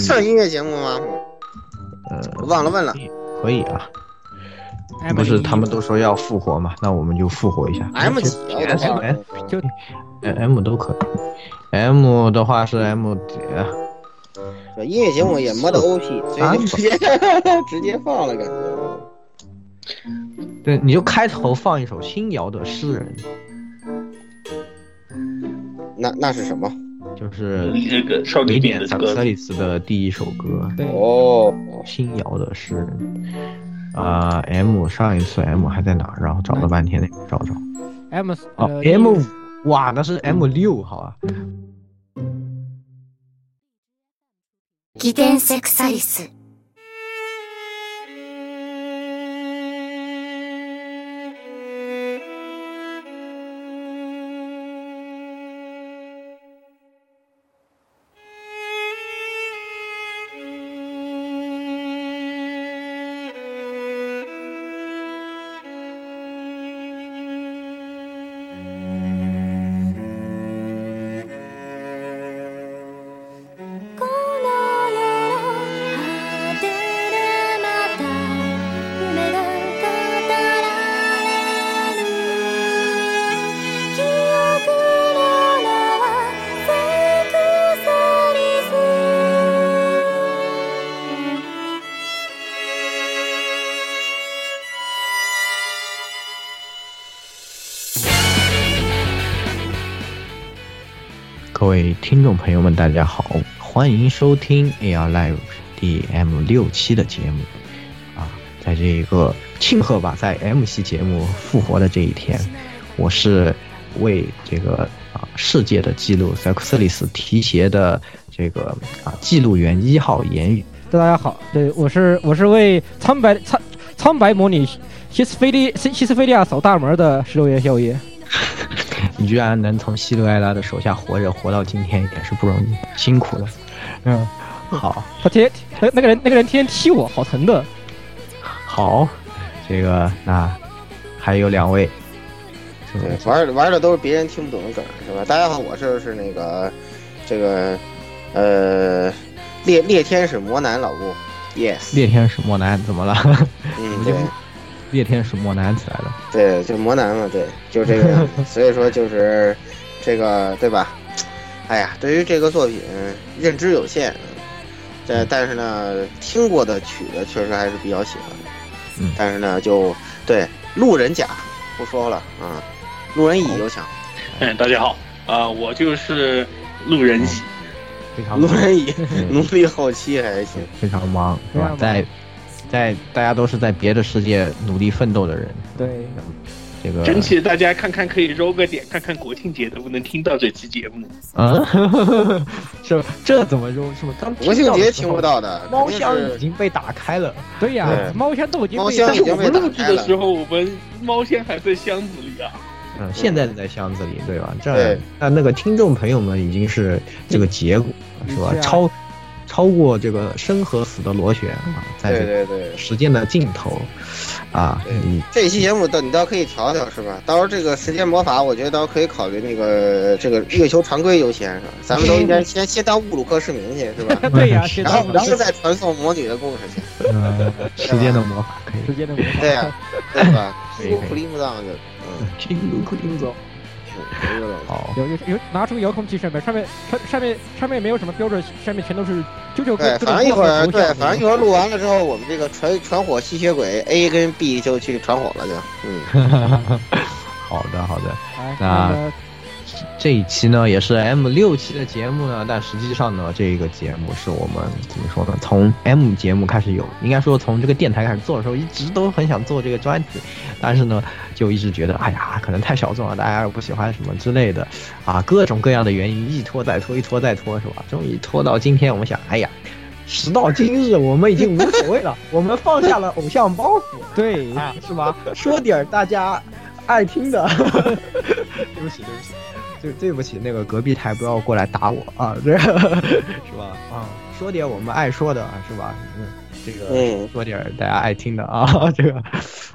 这算音乐节目吗？我忘了问了。可以啊。不是他们都说要复活嘛？那我们就复活一下。M 几啊？就 M 都可以。M 的话是 M 几啊？音乐节目也没得 OP， 所以就直接放了感觉。对，你就开头放一首新谣的诗人。那是什么？就是那个少女点的Sakurice的第一首歌。哦，新谣的诗人。啊、M 上一次 M 还在哪？然后找了半天那个找。M 哦 M 5，哇，那是 M 6，好啊。ギデンセクサリス。各位听众朋友们，大家好，欢迎收听 AR Live 第 M6 期的节目啊，在这一个庆贺吧，在 M 系节目复活的这一天，我是为这个世界的记录 Sakurice 提携的这个记录员1号言语。大家好，对，我是为苍白模拟西斯菲利亚扫大门的16爷宵夜。你居然能从希路埃拉的手下活到今天，也是不容易，辛苦了。嗯，好。他天那个人天天踢我，好疼的。好，这个那还有两位，对，玩的都是别人听不懂的梗，是吧？大家好，我是那个这个猎天使魔男老顾 ，yes。猎天使魔男怎么了？嗯，对。猎天使魔男起来了，对，就魔男嘛，对，就这个，所以说就是这个，对吧？哎呀，对于这个作品认知有限，但是呢，听过的曲子确实还是比较喜欢的，嗯，但是呢，就对路人甲不说了啊，路人乙有请。嗯，大家好啊、我就是路人乙，非常路人乙，努力后期还行，非常忙，是吧？在大家都是在别的世界努力奋斗的人，对，这个争取大家看可以揉个点，看看国庆节能不能听到这期节目啊？是这怎么揉？是吗？刚国庆节听不到的，猫箱已经被打开了。对呀、啊，猫箱都已经被打开了。我们录制的时候，我们猫箱还在箱子里啊。嗯，现在在箱子里，对吧？这那个听众朋友们已经是这个结果，是吧？是啊、超过这个生和死的螺旋啊，在这个时间的尽头，对，这期节目你倒可以调调，是吧？到时候这个时间魔法，我觉得倒可以考虑那个这个月球常规优先，是吧？咱们都应该先当乌鲁克市民去，是吧？对呀、啊，然后再传送魔女的故事去。时间的魔法可以，时间的魔法对呀、啊，对吧？库里姆藏就库里姆藏。有拿出遥控器，上面没有什么标准，上面全都是99个。对，反正一会儿录完了之后，我们这个传火吸血鬼 A 跟 B 就去传火了就。嗯，好的。那这一期呢也是 M6 期的节目呢，但实际上呢这个节目是我们怎么说呢？从 M 节目开始有，应该说从这个电台开始做的时候，一直都很想做这个专辑，但是呢就一直觉得哎呀可能太小众了，大家又不喜欢什么之类的啊，各种各样的原因一拖再拖，是吧？终于拖到今天，我们想哎呀。时到今日，我们已经无所谓了，我们放下了偶像包袱，对啊，是吧？说点大家爱听的。对不起，就对不起那个隔壁台，不要过来打我啊，对，是吧？啊，说点我们爱说的，是吧？这个说点大家爱听的啊，这个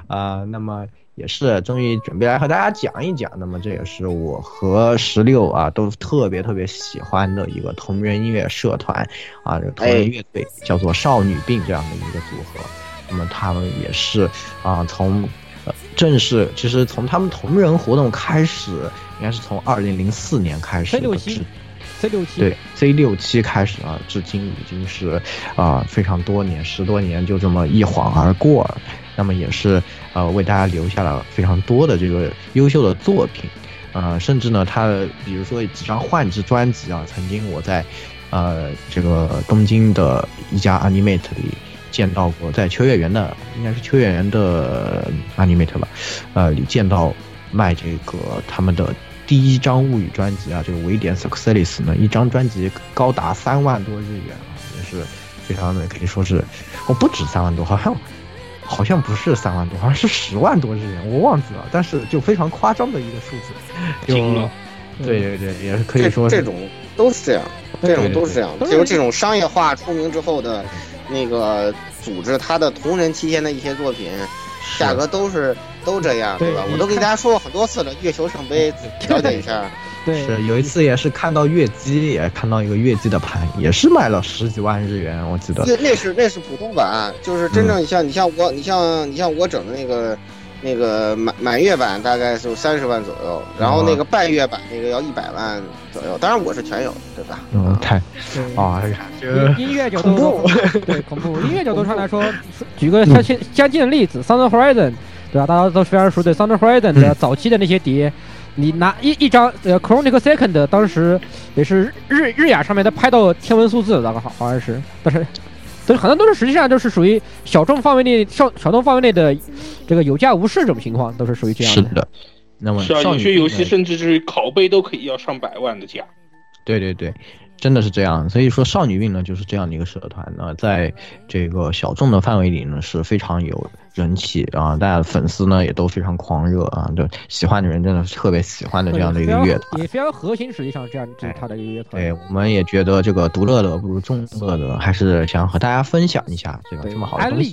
啊、那么也是终于准备来和大家讲一讲。那么这也是我和16啊都特别特别喜欢的一个同人音乐社团啊，这个同人乐队叫做少女病这样的一个组合。那么他们也是啊，从正式其实从他们同人活动开始，应该是从2004年开始的。C67 对 C67 开始啊，至今已经是啊、非常多年，10多年就这么一晃而过了。那么也是为大家留下了非常多的这个优秀的作品，甚至呢，他比如说几张幻之专辑啊，曾经我在这个东京的一家 Animate 里见到过，在秋叶原的应该是秋叶原的 Animate 吧，里见到卖这个他们的。第一张物语专辑啊，这个维典 Success 呢，一张专辑高达3万多日元啊，也是非常的可以说是，不止3万多，好像不是3万多，好像是10万多日元，我忘记了，但是就非常夸张的一个数字，惊了。对对对，也是可以说是这种都是这样，这种都是这样，对对对对，就是这种商业化出名之后的那个组织，它的同人期间的一些作品。价格都这样，对吧？我都跟大家说过很多次了，月球圣杯了解一下。对，是有一次也是看到月姬，也看到一个月姬的盘，也是卖了10几万日元，我记得。那是普通版，就是真正你像我整的那个满月版大概是30万左右，然后那个半月版那个要100万左右，当然我是全有，对吧？音乐角度对恐怖音乐角度上来说，举个相近的例子 ，Sound Horizon， 对吧？大家都非常熟悉 Sound Horizon 的早期的那些碟，你拿一张Chronicle Second， 当时也是日雅上面都拍到天文数字，大概好像是，但是。所以很多都是实际上就是属于小众范围内的这个有价无市这种情况，都是属于这样的。是的，那么是啊，有些游戏甚至是拷贝都可以要上100万的价。对对对，真的是这样。所以说少女病呢就是这样的一个社团呢，在这个小众的范围里呢是非常有人气啊，大家粉丝呢也都非常狂热啊，就喜欢的人真的是特别喜欢的这样的一个乐团，也非常核心。实际上这样就是他的一个乐团。对，我们也觉得这个独乐乐不如众乐乐，还是想和大家分享一下，对吧？这么好的东西，安利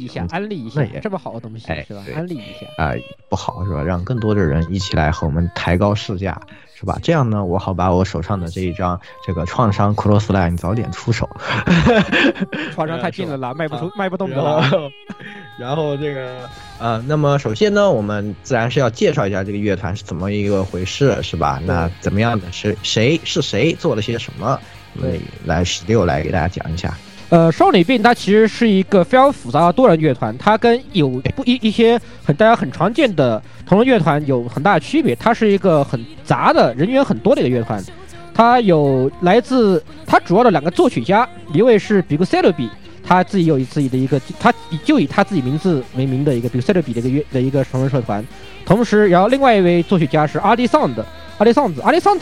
一下，这么好的东西，是吧？安利一下啊、不好是吧？让更多的人一起来和我们抬高市价，是吧？这样呢，我好把我手上的这一张这个创伤 Crossline 早点出手。创伤太近了啦，卖不动了。然后这个。那么首先呢，我们自然是要介绍一下这个乐团是怎么一个回事，是吧？那怎么样的是谁做了些什么？我们来16来给大家讲一下。少女病它其实是一个非常复杂的多人乐团，它跟一些大家很常见的同人乐团有很大的区别，它是一个很杂的人员很多的一个乐团。它有来自它主要的2个作曲家，一位是Busetibi。他自己有自己的一个，他就以他自己名字为名的一个Busetibi的一个同人社团，同时，然后另外一位作曲家是阿迪桑子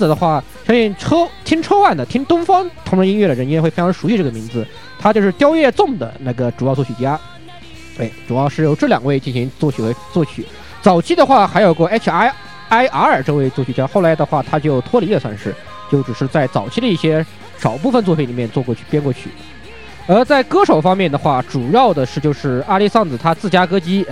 的话，相信听听东方同人音乐的人应该会非常熟悉这个名字，他就是雕夜纵的那个主要作曲家，对，主要是由这2位进行作曲。早期的话还有过 HIR 这位作曲家，后来的话他就脱离了，算是就只是在早期的一些少部分作品里面编过曲。而在歌手方面的话，主要的是就是阿里桑子他自家歌姬，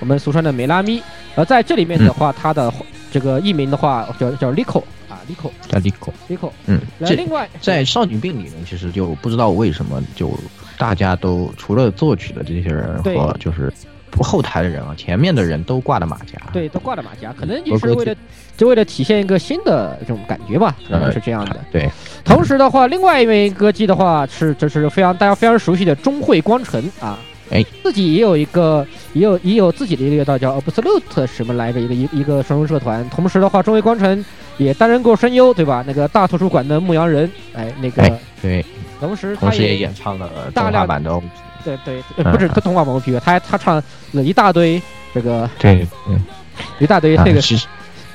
我们俗称的梅拉咪。而在这里面的话，他的这个艺名的话叫 Lico 啊 ，Lico 叫 Lico， 嗯。另外，在少女病里呢，其实就不知道为什么，就大家都除了作曲的这些人和就是后台的人啊，前面的人都挂了马甲，对，都挂了马甲，可能也是为了体现一个新的这种感觉吧，可能是这样的。对。同时的话，另外一位歌姬的话是，这是大家非常熟悉的中惠光成啊，自己也有自己的一个乐队叫 Absolute 什么来着一个声优社团。同时的话，中惠光成也担任过声优，对吧？那个大图书馆的牧羊人，对。同时也演唱了动画版的 OP， 对，不止动画版 OP， 他唱了一大堆这个，一大堆这个。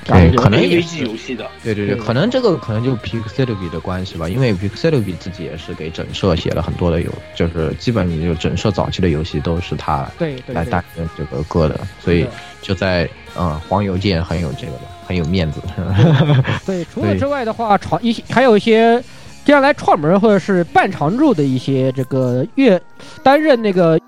对，可能也是游戏的。对，可能这个可能就 Pixiv 的关系吧，因为 Pixiv 自己也是给整社写了很多的就是基本就整社早期的游戏都是他来担任这个歌的，所以就在黄油界很有这个很有面子。对，除了之外的话，还有一些这样来串门或者是半常驻的一些这个担任那个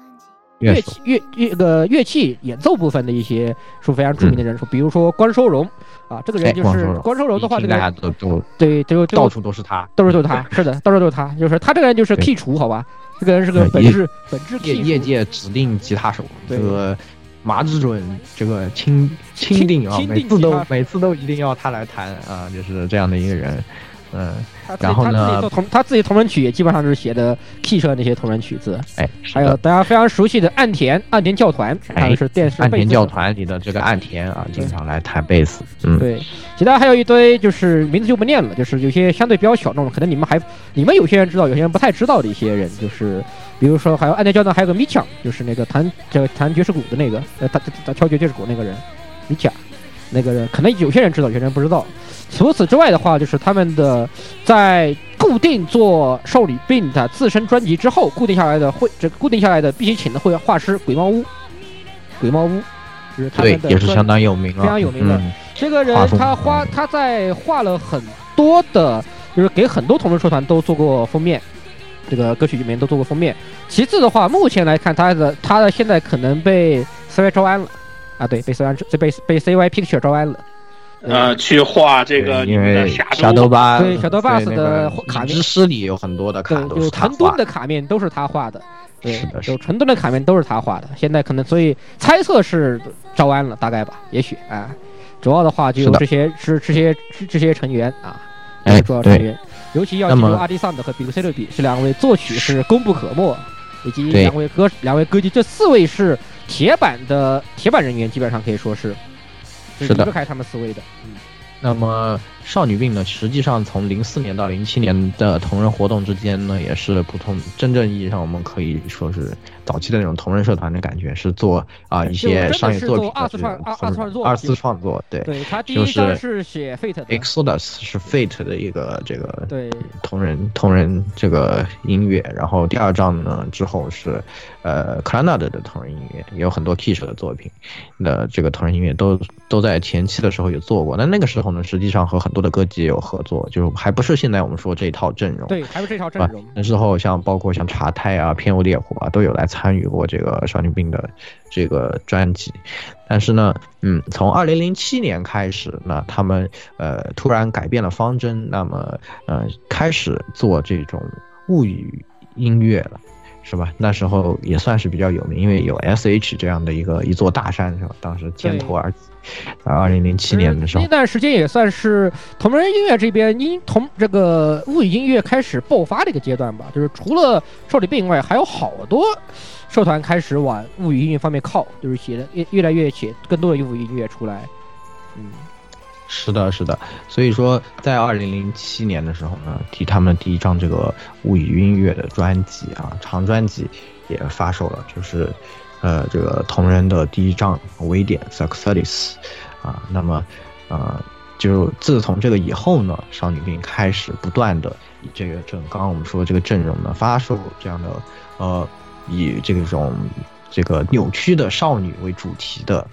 乐器演奏部分的一些是非常著名的人数，比如说关收容啊，这个人就是关收容的话，这个对，就到处都是他，到处都是他，是的，到处都是他，就是他这个人就是 K 厨，好吧，这个人是个本质 K 业界指定吉他手，这个麻之准，这个钦定啊，每次都一定要他来弹啊，就是这样的一个人。嗯，然后呢，他自己同人曲也基本上就是写的 K 社那些同人曲子，哎，还有大家非常熟悉的岸田教团，哎，是电视岸田教团里的这个岸田啊，经常来弹贝斯，嗯，对，其他还有一堆就是名字就不念了，就是有些相对比较小众，可能你们有些人知道，有些人不太知道的一些人，就是比如说还有岸田教团，还有个米强，就是那个弹爵士鼓的那个，他敲爵士鼓那个人，米强。那个人可能有些人知道，有些人不知道。除此之外的话，就是他们的在固定做少女病的自身专辑之后固定下来的必须请的会画师鬼猫屋，就是他们的对，也是相当有名了，非常有名的。这个人他在画了很多的，就是给很多同人社团都做过封面，这个歌曲里面都做过封面。其次的话，目前来看他的现在可能被CY招安了。啊，对，被 CY Picture 招安了，去画这个你们的Shadow Bus，对Shadow Bus的卡面，之师里有很多的卡都是他画的，有成吨的卡面都是他画的，对，有成吨的卡面都是他画的。现在可能所以猜测是招安了，大概吧，也许啊。主要的话就有这些成员啊，主要成员，尤其要记住阿迪桑德和比卢塞勒比是两位作曲是功不可没，以及两位歌姬，这四位是。铁板人员基本上可以说是离不开他们四位的。嗯，那么少女病呢，实际上从2004年到2007年的同人活动之间呢，也是普通真正意义上我们可以说是早期的那种同人社团的感觉，是做一些商业作品，二次创作，对，他第一张是写 Fate 的 Exodus 是 Fate 的一个这个同人这个音乐，然后第二张呢之后是Clannad 的同人音乐，也有很多 Kish 的作品，那这个同人音乐都在前期的时候有做过，但那个时候呢，实际上和很多的歌姬也有合作，就是还不是现在我们说这一套阵容，对，还不是这套阵容。那时候像包括像茶太啊、偏无烈火啊，都有来参与过这个少女病的这个专辑。但是呢，从2007年开始呢，他们突然改变了方针，那么开始做这种物语音乐了。是吧？那时候也算是比较有名，因为有 SH 这样的一座大山，是吧？当时牵头而起。2007年的时候，那段时间也算是同人音乐这边这个物语音乐开始爆发的一个阶段吧。就是除了少女病以外，还有好多社团开始往物语音乐方面靠，就是写的越来越写更多的物语音乐出来。嗯，是的。所以说，在2007年的时候呢，提他们第一张这个物语音乐的专辑啊，长专辑也发售了，就是这个同人的第一张微典 Success 啊。那么就自从这个以后呢，少女病开始不断的以这个刚刚我们说这个阵容呢，发售这样的以这个扭曲的少女为主题的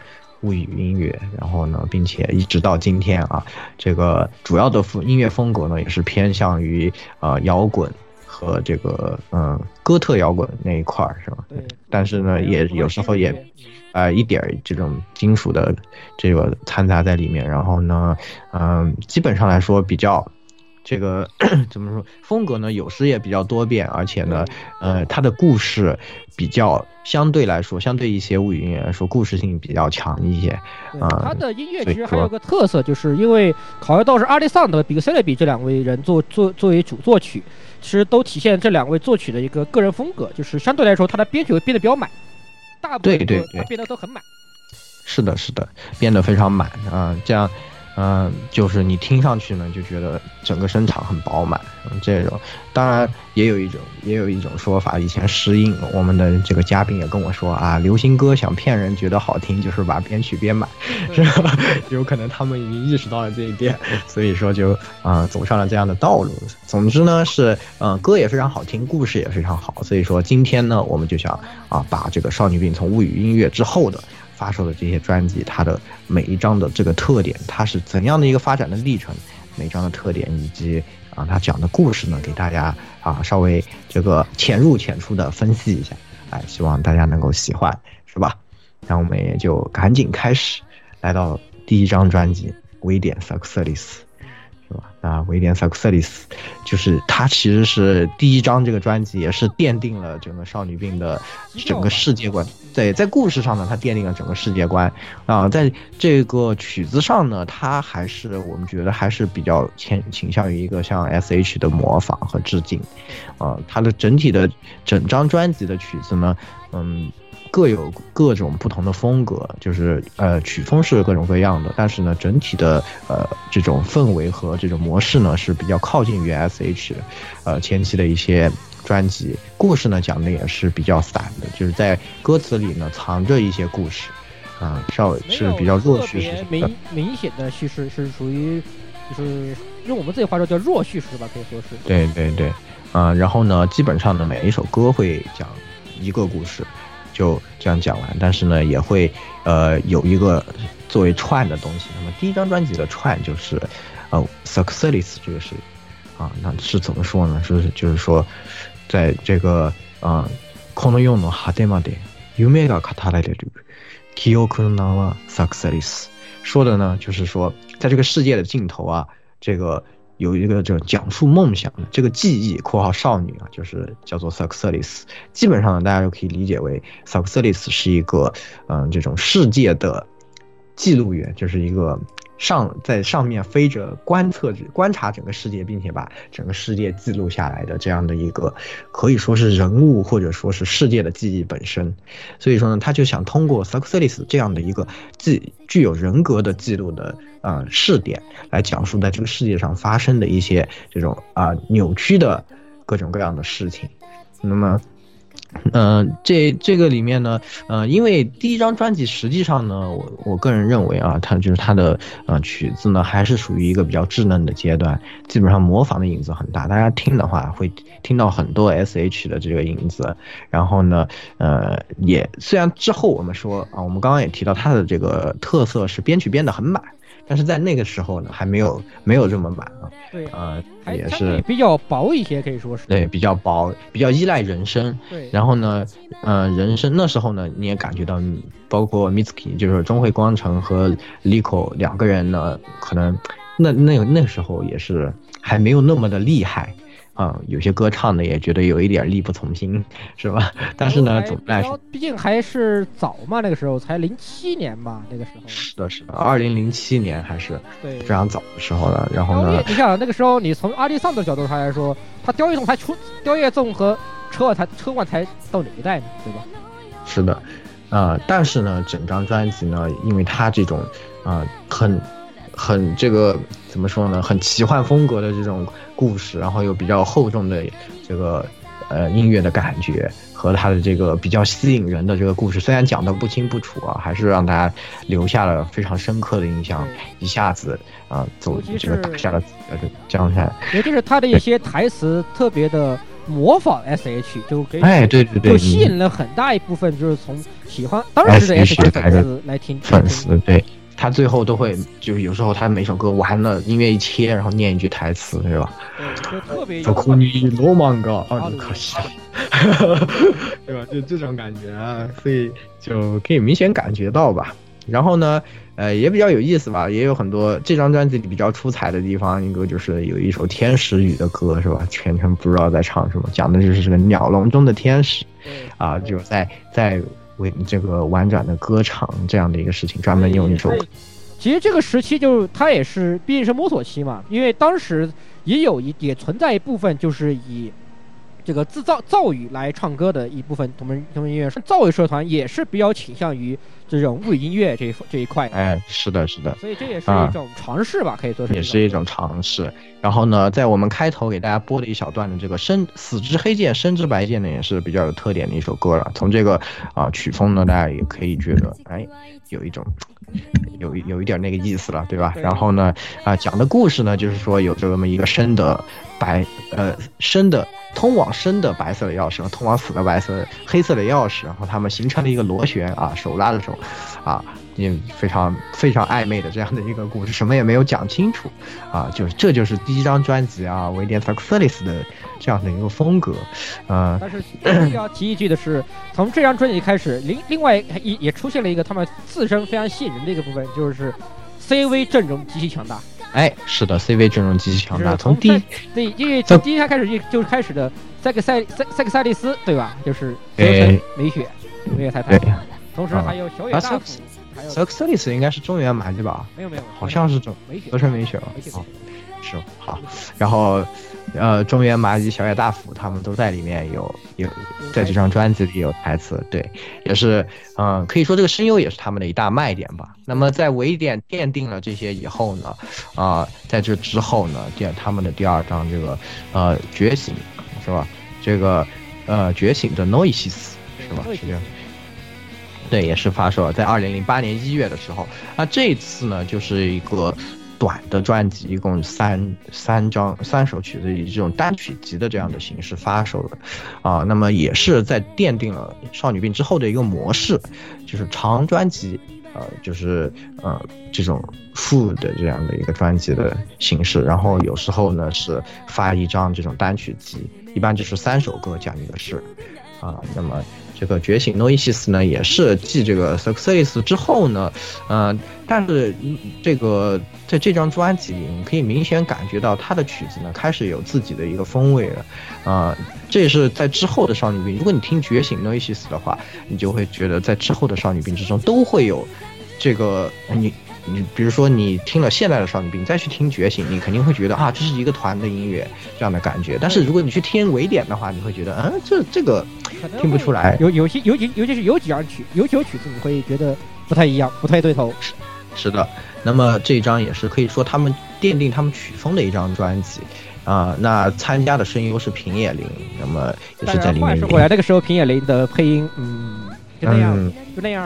物语音乐，然后呢，并且一直到今天啊，这个主要的音乐风格呢，也是偏向于摇滚和这个哥特摇滚那一块儿，是吧？对。但是呢，也有时候也一点这种金属的这个掺杂在里面。然后呢，基本上来说比较。这个怎么说，风格呢有时也比较多变，而且呢它的故事比较相对一些物语音乐来说故事性比较强一些。它的音乐其实还有个特色，就是因为考虑到是阿里桑德和比克塞勒比这两位人作为主作曲，其实都体现这两位作曲的一个个人风格，就是相对来说它的编曲会变得比较满，大部分它变得都很满。是的，变得非常满啊，这样。就是你听上去呢，就觉得整个声场很饱满，这种。当然也有一种说法，以前石英我们的这个嘉宾也跟我说啊，流行歌想骗人觉得好听，就是把编曲编满，是吧？有可能他们已经意识到了这一点，所以说就走上了这样的道路。总之呢是歌也非常好听，故事也非常好，所以说今天呢我们就想把这个少女病从物语音乐之后的发售的这些专辑，它的每一张的这个特点，它是怎样的一个发展的历程，每一张的特点以及它讲的故事呢，给大家稍微这个浅入浅出的分析一下哎，希望大家能够喜欢，是吧？那我们也就赶紧开始，来到第一张专辑《维典Sakurice》，是吧？那《维典Sakurice》就是它其实是第一张这个专辑，也是奠定了整个少女病的整个世界观。对，在故事上呢，它奠定了整个世界观啊、在这个曲子上呢，它还是我们觉得还是比较倾向于一个像 S.H 的模仿和致敬啊、它的整体的整张专辑的曲子呢，嗯。各有各种不同的风格，就是曲风是各种各样的，但是呢，整体的这种氛围和这种模式呢是比较靠近于 S.H， 前期的一些专辑。故事呢讲的也是比较散的，就是在歌词里呢藏着一些故事，啊、是比较弱叙事，明显的叙事是属于就是用我们自己话说叫弱叙事吧，可以说是。对对对，啊、然后呢，基本上呢每一首歌会讲一个故事。就这样讲完，但是呢，也会有一个作为串的东西。那么第一张专辑的串就是Sakurice 这个是啊，那是怎么说呢？就是说，在这个この世の果てまで夢が語られる記憶の名はSakurice，说的呢就是说，在这个世界的尽头啊，这个。有一个这种讲述梦想的这个记忆（括号少女）啊，就是叫做 Sakurice。基本上呢，大家就可以理解为 Sakurice 是一个这种世界的记录员，就是一个在上面飞着观察整个世界，并且把整个世界记录下来的这样的一个可以说是人物或者说是世界的记忆本身。所以说呢，他就想通过 Sakurice 这样的一个具有人格的记录的试点来讲述在这个世界上发生的一些这种扭曲的各种各样的事情。那么这个里面呢，因为第一张专辑实际上呢，我个人认为啊，它的曲子呢还是属于一个比较稚嫩的阶段，基本上模仿的影子很大。大家听的话会听到很多 S.H 的这个影子。然后呢，也虽然之后我们说啊，我们刚刚也提到它的这个特色是编曲编得很满，但是在那个时候呢，还没有这么满啊。对啊。也是比较薄一些，可以说是对比较薄，比较依赖人声。对，然后呢，人声那时候呢，你也感觉到，包括 Mitsuki 就是中惠光成和 Lico 两个人呢，可能那时候也是还没有那么的厉害啊、有些歌唱的也觉得有一点力不从心，是吧？但是呢，总的来说，毕竟还是早嘛，那个时候才07年吧，那个时候是的，2007年还是非常早的时候了。然后呢，你想那个时候，你从阿里桑的角度上来说，他雕叶纵和车冠才到哪一代呢？对吧？是的，但是呢，整张专辑呢，因为他这种很这个怎么说呢？很奇幻风格的这种故事，然后有比较厚重的这个音乐的感觉和它的这个比较吸引人的这个故事，虽然讲得不清不楚啊，还是让大家留下了非常深刻的印象，一下子走这个打下了江山。尤其是他的一些台词特别的模仿 S.H， 就给对，就吸引了很大一部分就是从喜欢当然是 S.H 粉丝来听粉丝对。他最后都会，就是有时候他每首歌完了，音乐一切，然后念一句台词，是吧？对，就特别。走酷你罗曼哥，可惜了，对吧？就这种感觉啊，所以就可以明显感觉到吧。然后呢，也比较有意思吧，也有很多这张专辑里比较出彩的地方，一个就是有一首天使语的歌，是吧？全程不知道在唱什么，讲的就是这个鸟笼中的天使，啊，就在。为这个婉转的歌唱这样的一个事情，专门用一首歌。其实这个时期就是它也是毕竟是摸索期嘛，因为当时也存在一部分就是以这个自造语来唱歌的一部分同门音乐社，造语社团也是比较倾向于这种物语音乐这一块。哎，是的，所以这也是一种尝试吧，可以说是也是一种尝试。然后呢，在我们开头给大家播的一小段的这个死之黑键生之白键呢，也是比较有特点的一首歌了。从这个曲风呢，大家也可以觉得哎，有一种有一点那个意思了，对吧？对。然后呢，讲的故事呢，就是说有这么一个通往生的白色的钥匙和通往死的黑色的钥匙，然后他们形成了一个螺旋啊，手拉着手啊，也非常非常暧昧的这样的一个故事，什么也没有讲清楚啊，就是这就是第一张专辑啊，维廉 Sakurice 的这样的一个风格，但是要提一句的是，从这张专辑开始，另外也出现了一个他们自身非常吸引人的一个部分，就是 CV 阵容极其强大。哎，是的 ，CV 阵容极其强大，从第一下开始就开始的塞克赛利斯，对吧？就是流程美雪，美雪太太，同时还有小野大辅。塞克赛利斯应该是中原麻吉吧？没有，好像是流程美雪吧？哦，是好，然后中原麻吉、小野大辅他们都在里面有在这张专辑里有台词，对，也是可以说这个声优也是他们的一大卖点吧。那么在维典奠定了这些以后呢，在这之后呢，他们的第二张这个觉醒是吧？这个觉醒的 Noises 是吧？是这样。对，也是发售了在2008年1月的时候。那这一次呢，就是一个短的专辑，一共三首曲子以这种单曲集的这样的形式发售的，那么也是在奠定了少女病之后的一个模式，就是长专辑，就是这种副的这样的一个专辑的形式，然后有时候呢是发一张这种单曲集，一般就是3首歌讲一个事，那么这个觉醒 Noises 呢也是继这个 Success 之后呢，但是这个在这张专辑里你可以明显感觉到他的曲子呢开始有自己的一个风味了，这也是在之后的少女病，如果你听觉醒 Noises 的话，你就会觉得在之后的少女病之中都会有这个你比如说你听了现代的少女病再去听觉醒，你肯定会觉得啊这是一个团的音乐这样的感觉，但是如果你去听维典的话，你会觉得这个听不出来，尤其是有几首曲子你会觉得不太一样，不太对头。是的，那么这一张也是可以说他们奠定他们曲风的一张专辑啊，那参加的声优是平野绫，那么也是在里面。但是我来那个时候平野绫的配音就那样，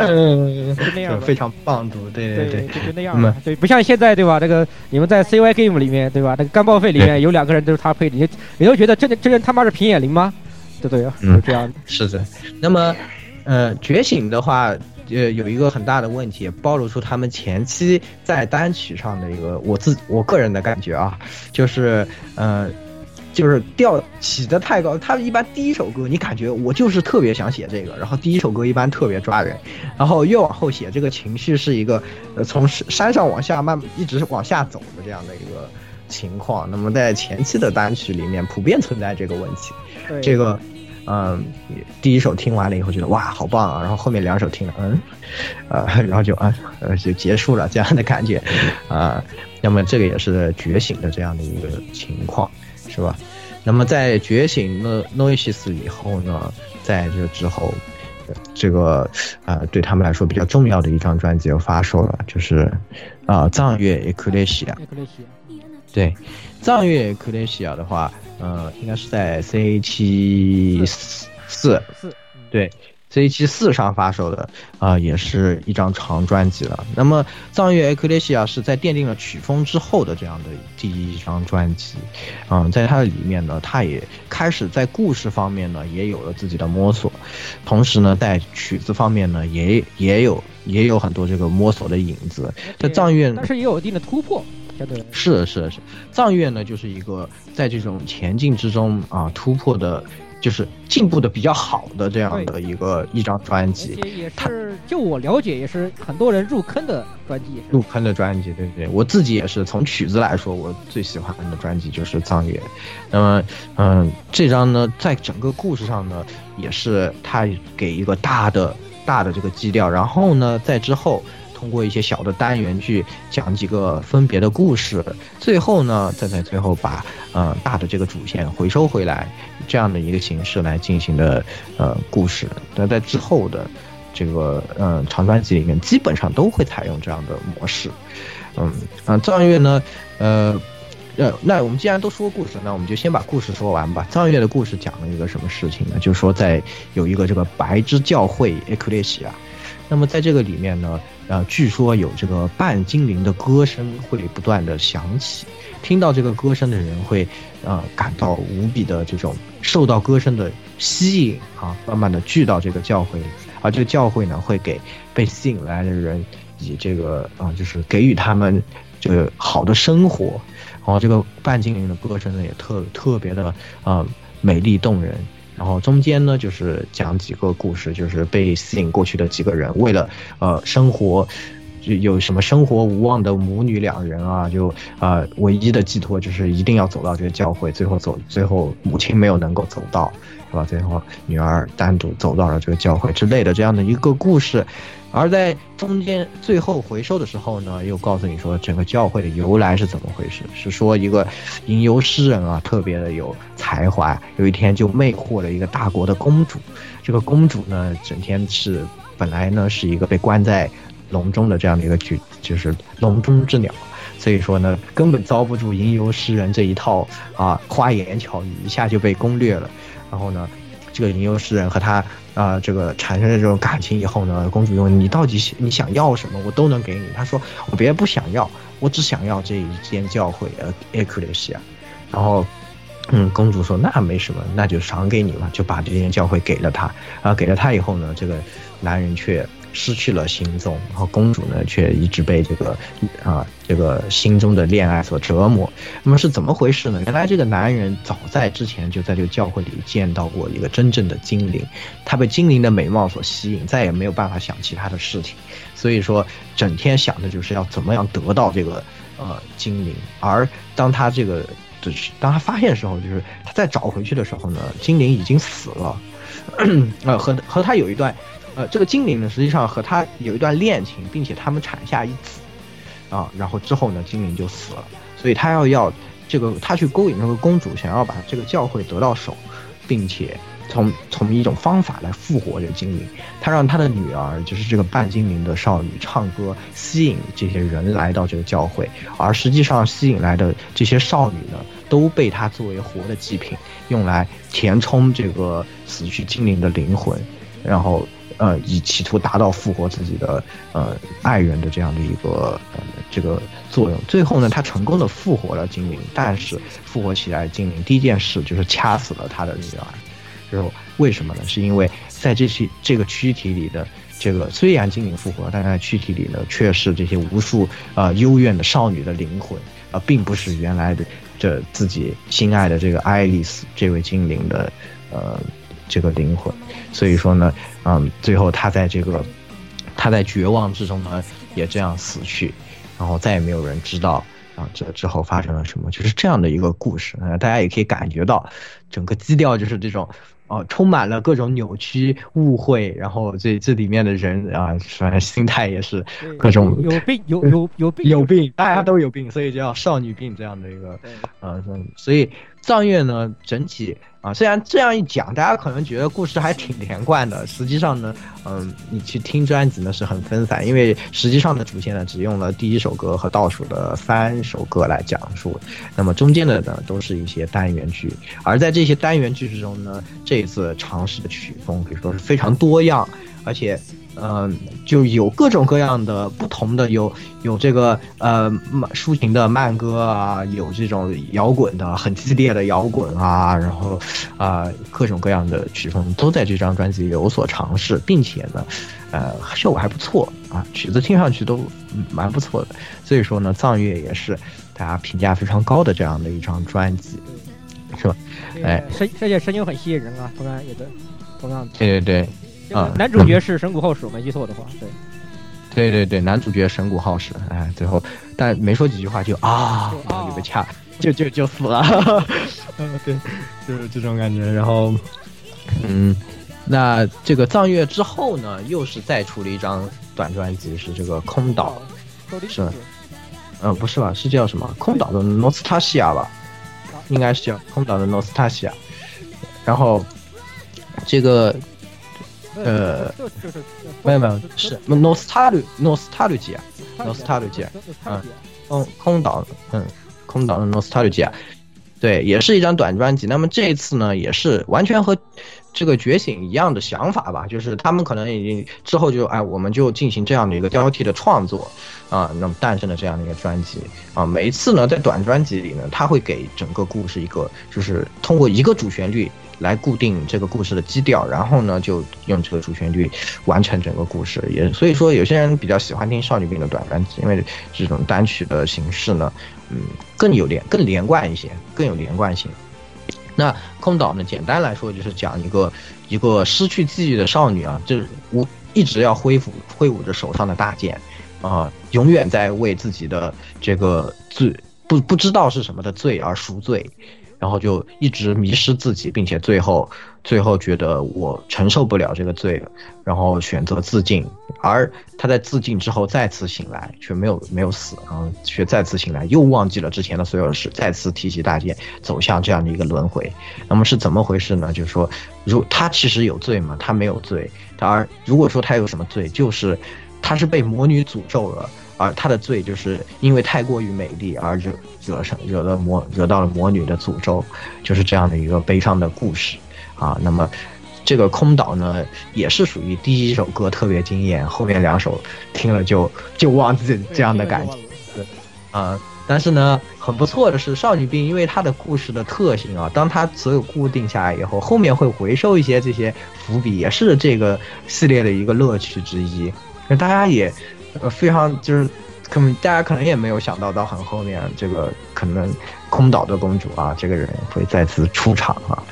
非常棒读，对，就那样了，对，不像现在对吧？这个你们在 CY Game 里面对吧？那个干报废里面有2个人都是他配的，你都觉得这人他妈是平野绫吗？对，就这样。是的。那么，觉醒的话，有一个很大的问题，暴露出他们前期在单曲上的一个我个人的感觉啊，就是就是调起得太高，他一般第一首歌你感觉我就是特别想写这个，然后第一首歌一般特别抓人，然后越往后写这个情绪是一个从山上往下一直往下走的这样的一个情况。那么在前期的单曲里面普遍存在这个问题，这个第一首听完了以后觉得哇好棒啊，然后后面2首听了然后就结束了这样的感觉那么这个也是觉醒的这样的一个情况，是吧？那么在觉醒的 Noises 以后呢，在这之后，这个对他们来说比较重要的一张专辑又发售了，就是藏乐 Ecclesia。对，藏乐 Ecclesia 的话，应该是在 C74，对。C74 上发售的也是一张长专辑了。那么藏乐 Ecclesia 是在奠定了曲风之后的这样的第一张专辑，在它的里面呢，它也开始在故事方面呢也有了自己的摸索，同时呢在曲子方面呢也有很多这个摸索的影子。在藏乐但是也有一定的突破。是，藏乐呢就是一个在这种前进之中突破的，就是进步的比较好的这样的一张专辑，也是就我了解也是很多人入坑的专辑，对，我自己也是从曲子来说我最喜欢的专辑就是藏乐。那么这张呢在整个故事上呢也是它给一个大的这个基调，然后呢在之后通过一些小的单元去讲几个分别的故事，最后呢再在最后把大的这个主线回收回来，这样的一个形式来进行的故事。那在之后的这个长专辑里面基本上都会采用这样的模式。藏乐呢那我们既然都说故事，那我们就先把故事说完吧。藏乐的故事讲了一个什么事情呢？就是说在有一个这个白之教会 Ecclesia，那么在这个里面呢，据说有这个半精灵的歌声会不断的响起，听到这个歌声的人会感到无比的这种受到歌声的吸引慢慢的聚到这个教会里，而这个教会呢会给被吸引来的人己这个就是给予他们这个好的生活，然后这个半精灵的歌声呢也特别的美丽动人。然后中间呢就是讲几个故事，就是被吸引过去的几个人为了生活，就有什么生活无望的母女两人啊，就唯一的寄托就是一定要走到这个教会，最后母亲没有能够走到，是吧？最后女儿单独走到了这个教会之类的这样的一个故事。而在中间最后回收的时候呢，又告诉你说整个教会的由来是怎么回事，是说一个吟游诗人啊，特别的有才华，有一天就魅惑了一个大国的公主。这个公主呢，整天是本来呢是一个被关在笼中的这样的一个就是笼中之鸟，所以说呢根本遭不住吟游诗人这一套花言巧语，一下就被攻略了。然后呢这个吟游诗人和他这个产生了这种感情以后呢，公主问你到底你想要什么，我都能给你。他说我别不想要，我只想要这一间教会Ecclesia。然后公主说那没什么，那就赏给你吧，就把这间教会给了他。给了他以后呢，这个男人却失去了行踪，然后公主呢却一直被这个心中的恋爱所折磨。那么是怎么回事呢？原来这个男人早在之前就在这个教会里见到过一个真正的精灵，他被精灵的美貌所吸引，再也没有办法想其他的事情，所以说整天想的就是要怎么样得到这个精灵。而当他发现的时候，就是他再找回去的时候呢，精灵已经死了。和他有一段这个精灵呢，实际上和他有一段恋情，并且他们产下一子，然后之后呢，精灵就死了。所以他要这个，他去勾引那个公主，想要把这个教会得到手，并且从一种方法来复活这个精灵。他让他的女儿，就是这个半精灵的少女唱歌，吸引这些人来到这个教会，而实际上吸引来的这些少女呢，都被他作为活的祭品，用来填充这个死去精灵的灵魂，然后。以企图达到复活自己的爱人的这样的一个这个作用。最后呢，他成功的复活了精灵，但是复活起来精灵第一件事就是掐死了他的女儿。就是为什么呢？是因为在这个躯体里的这个，虽然精灵复活，但在躯体里呢却是这些无数幽怨的少女的灵魂，并不是原来的这自己心爱的这个爱丽丝这位精灵的这个灵魂。所以说呢最后他在绝望之中呢也这样死去，然后再也没有人知道这之后发生了什么。就是这样的一个故事，大家也可以感觉到整个基调就是这种充满了各种扭曲误会，然后这里面的人心态也是各种有病，大家都有病，所以叫少女病这样的一个所以藏月呢整体虽然这样一讲大家可能觉得故事还挺连贯的，实际上呢你去听专辑呢是很分散，因为实际上的主线呢只用了第一首歌和倒数的3首歌来讲述，那么中间的呢都是一些单元剧。而在这些单元剧之中呢，这一次尝试的曲风可以说是非常多样，而且就有各种各样的不同的，有这个抒情的慢歌啊，有这种摇滚的很激烈的摇滚啊，然后各种各样的曲风都在这张专辑有所尝试，并且呢效果还不错曲子听上去都蛮不错的。所以说呢，藏乐也是大家评价非常高的这样的一张专辑，是吧？哎，声音很吸引人啊，同样对。男主角是神谷浩史，我没记错的话，对，男主角神谷浩史，哎，最后但没说几句话就被掐，就死了，对，就是这种感觉。然后，那这个藏月之后呢，又是再出了一张短专辑，是这个空岛，是，不是吧？是叫什么？空岛的诺斯塔西亚吧，应该是叫空岛的诺斯塔西亚。然后这个。没有，是 nostalgia， 空岛的 nostalgia， 对，也是一张短专辑。那么这一次呢，也是完全和这个觉醒一样的想法吧，就是他们可能已经之后就我们就进行这样的一个交替的创作那么诞生了这样的一个专辑每一次呢，在短专辑里呢，他会给整个故事一个，就是通过一个主旋律来固定这个故事的基调，然后呢就用这个主旋律完成整个故事。也所以说有些人比较喜欢听少女病的短单曲，因为这种单曲的形式呢，更连贯一些，更有连贯性。那空岛呢，简单来说就是讲一个失去记忆的少女啊，就是一直要挥舞着手上的大剑啊、永远在为自己的这个罪不知道是什么的罪而赎罪，然后就一直迷失自己，并且最后觉得我承受不了这个罪，然后选择自尽。而他在自尽之后再次醒来，却没有死，然后却再次醒来，又忘记了之前的所有事，再次提起大剑，走向这样的一个轮回。那么是怎么回事呢？就是说，他其实有罪吗？他没有罪。而如果说他有什么罪，就是他是被魔女诅咒了。而他的罪就是因为太过于美丽而惹到了魔女的诅咒，就是这样的一个悲伤的故事啊。那么这个空岛呢，也是属于第一首歌特别惊艳，后面两首听了就忘记这样的感觉啊。但是呢，很不错的是，少女病因为它的故事的特性啊，当它所有固定下来以后，后面会回收一些这些伏笔，也是这个系列的一个乐趣之一。那大家也非常就是，大家可能也没有想到很后面这个可能空岛的公主啊，这个人会再次出场啊，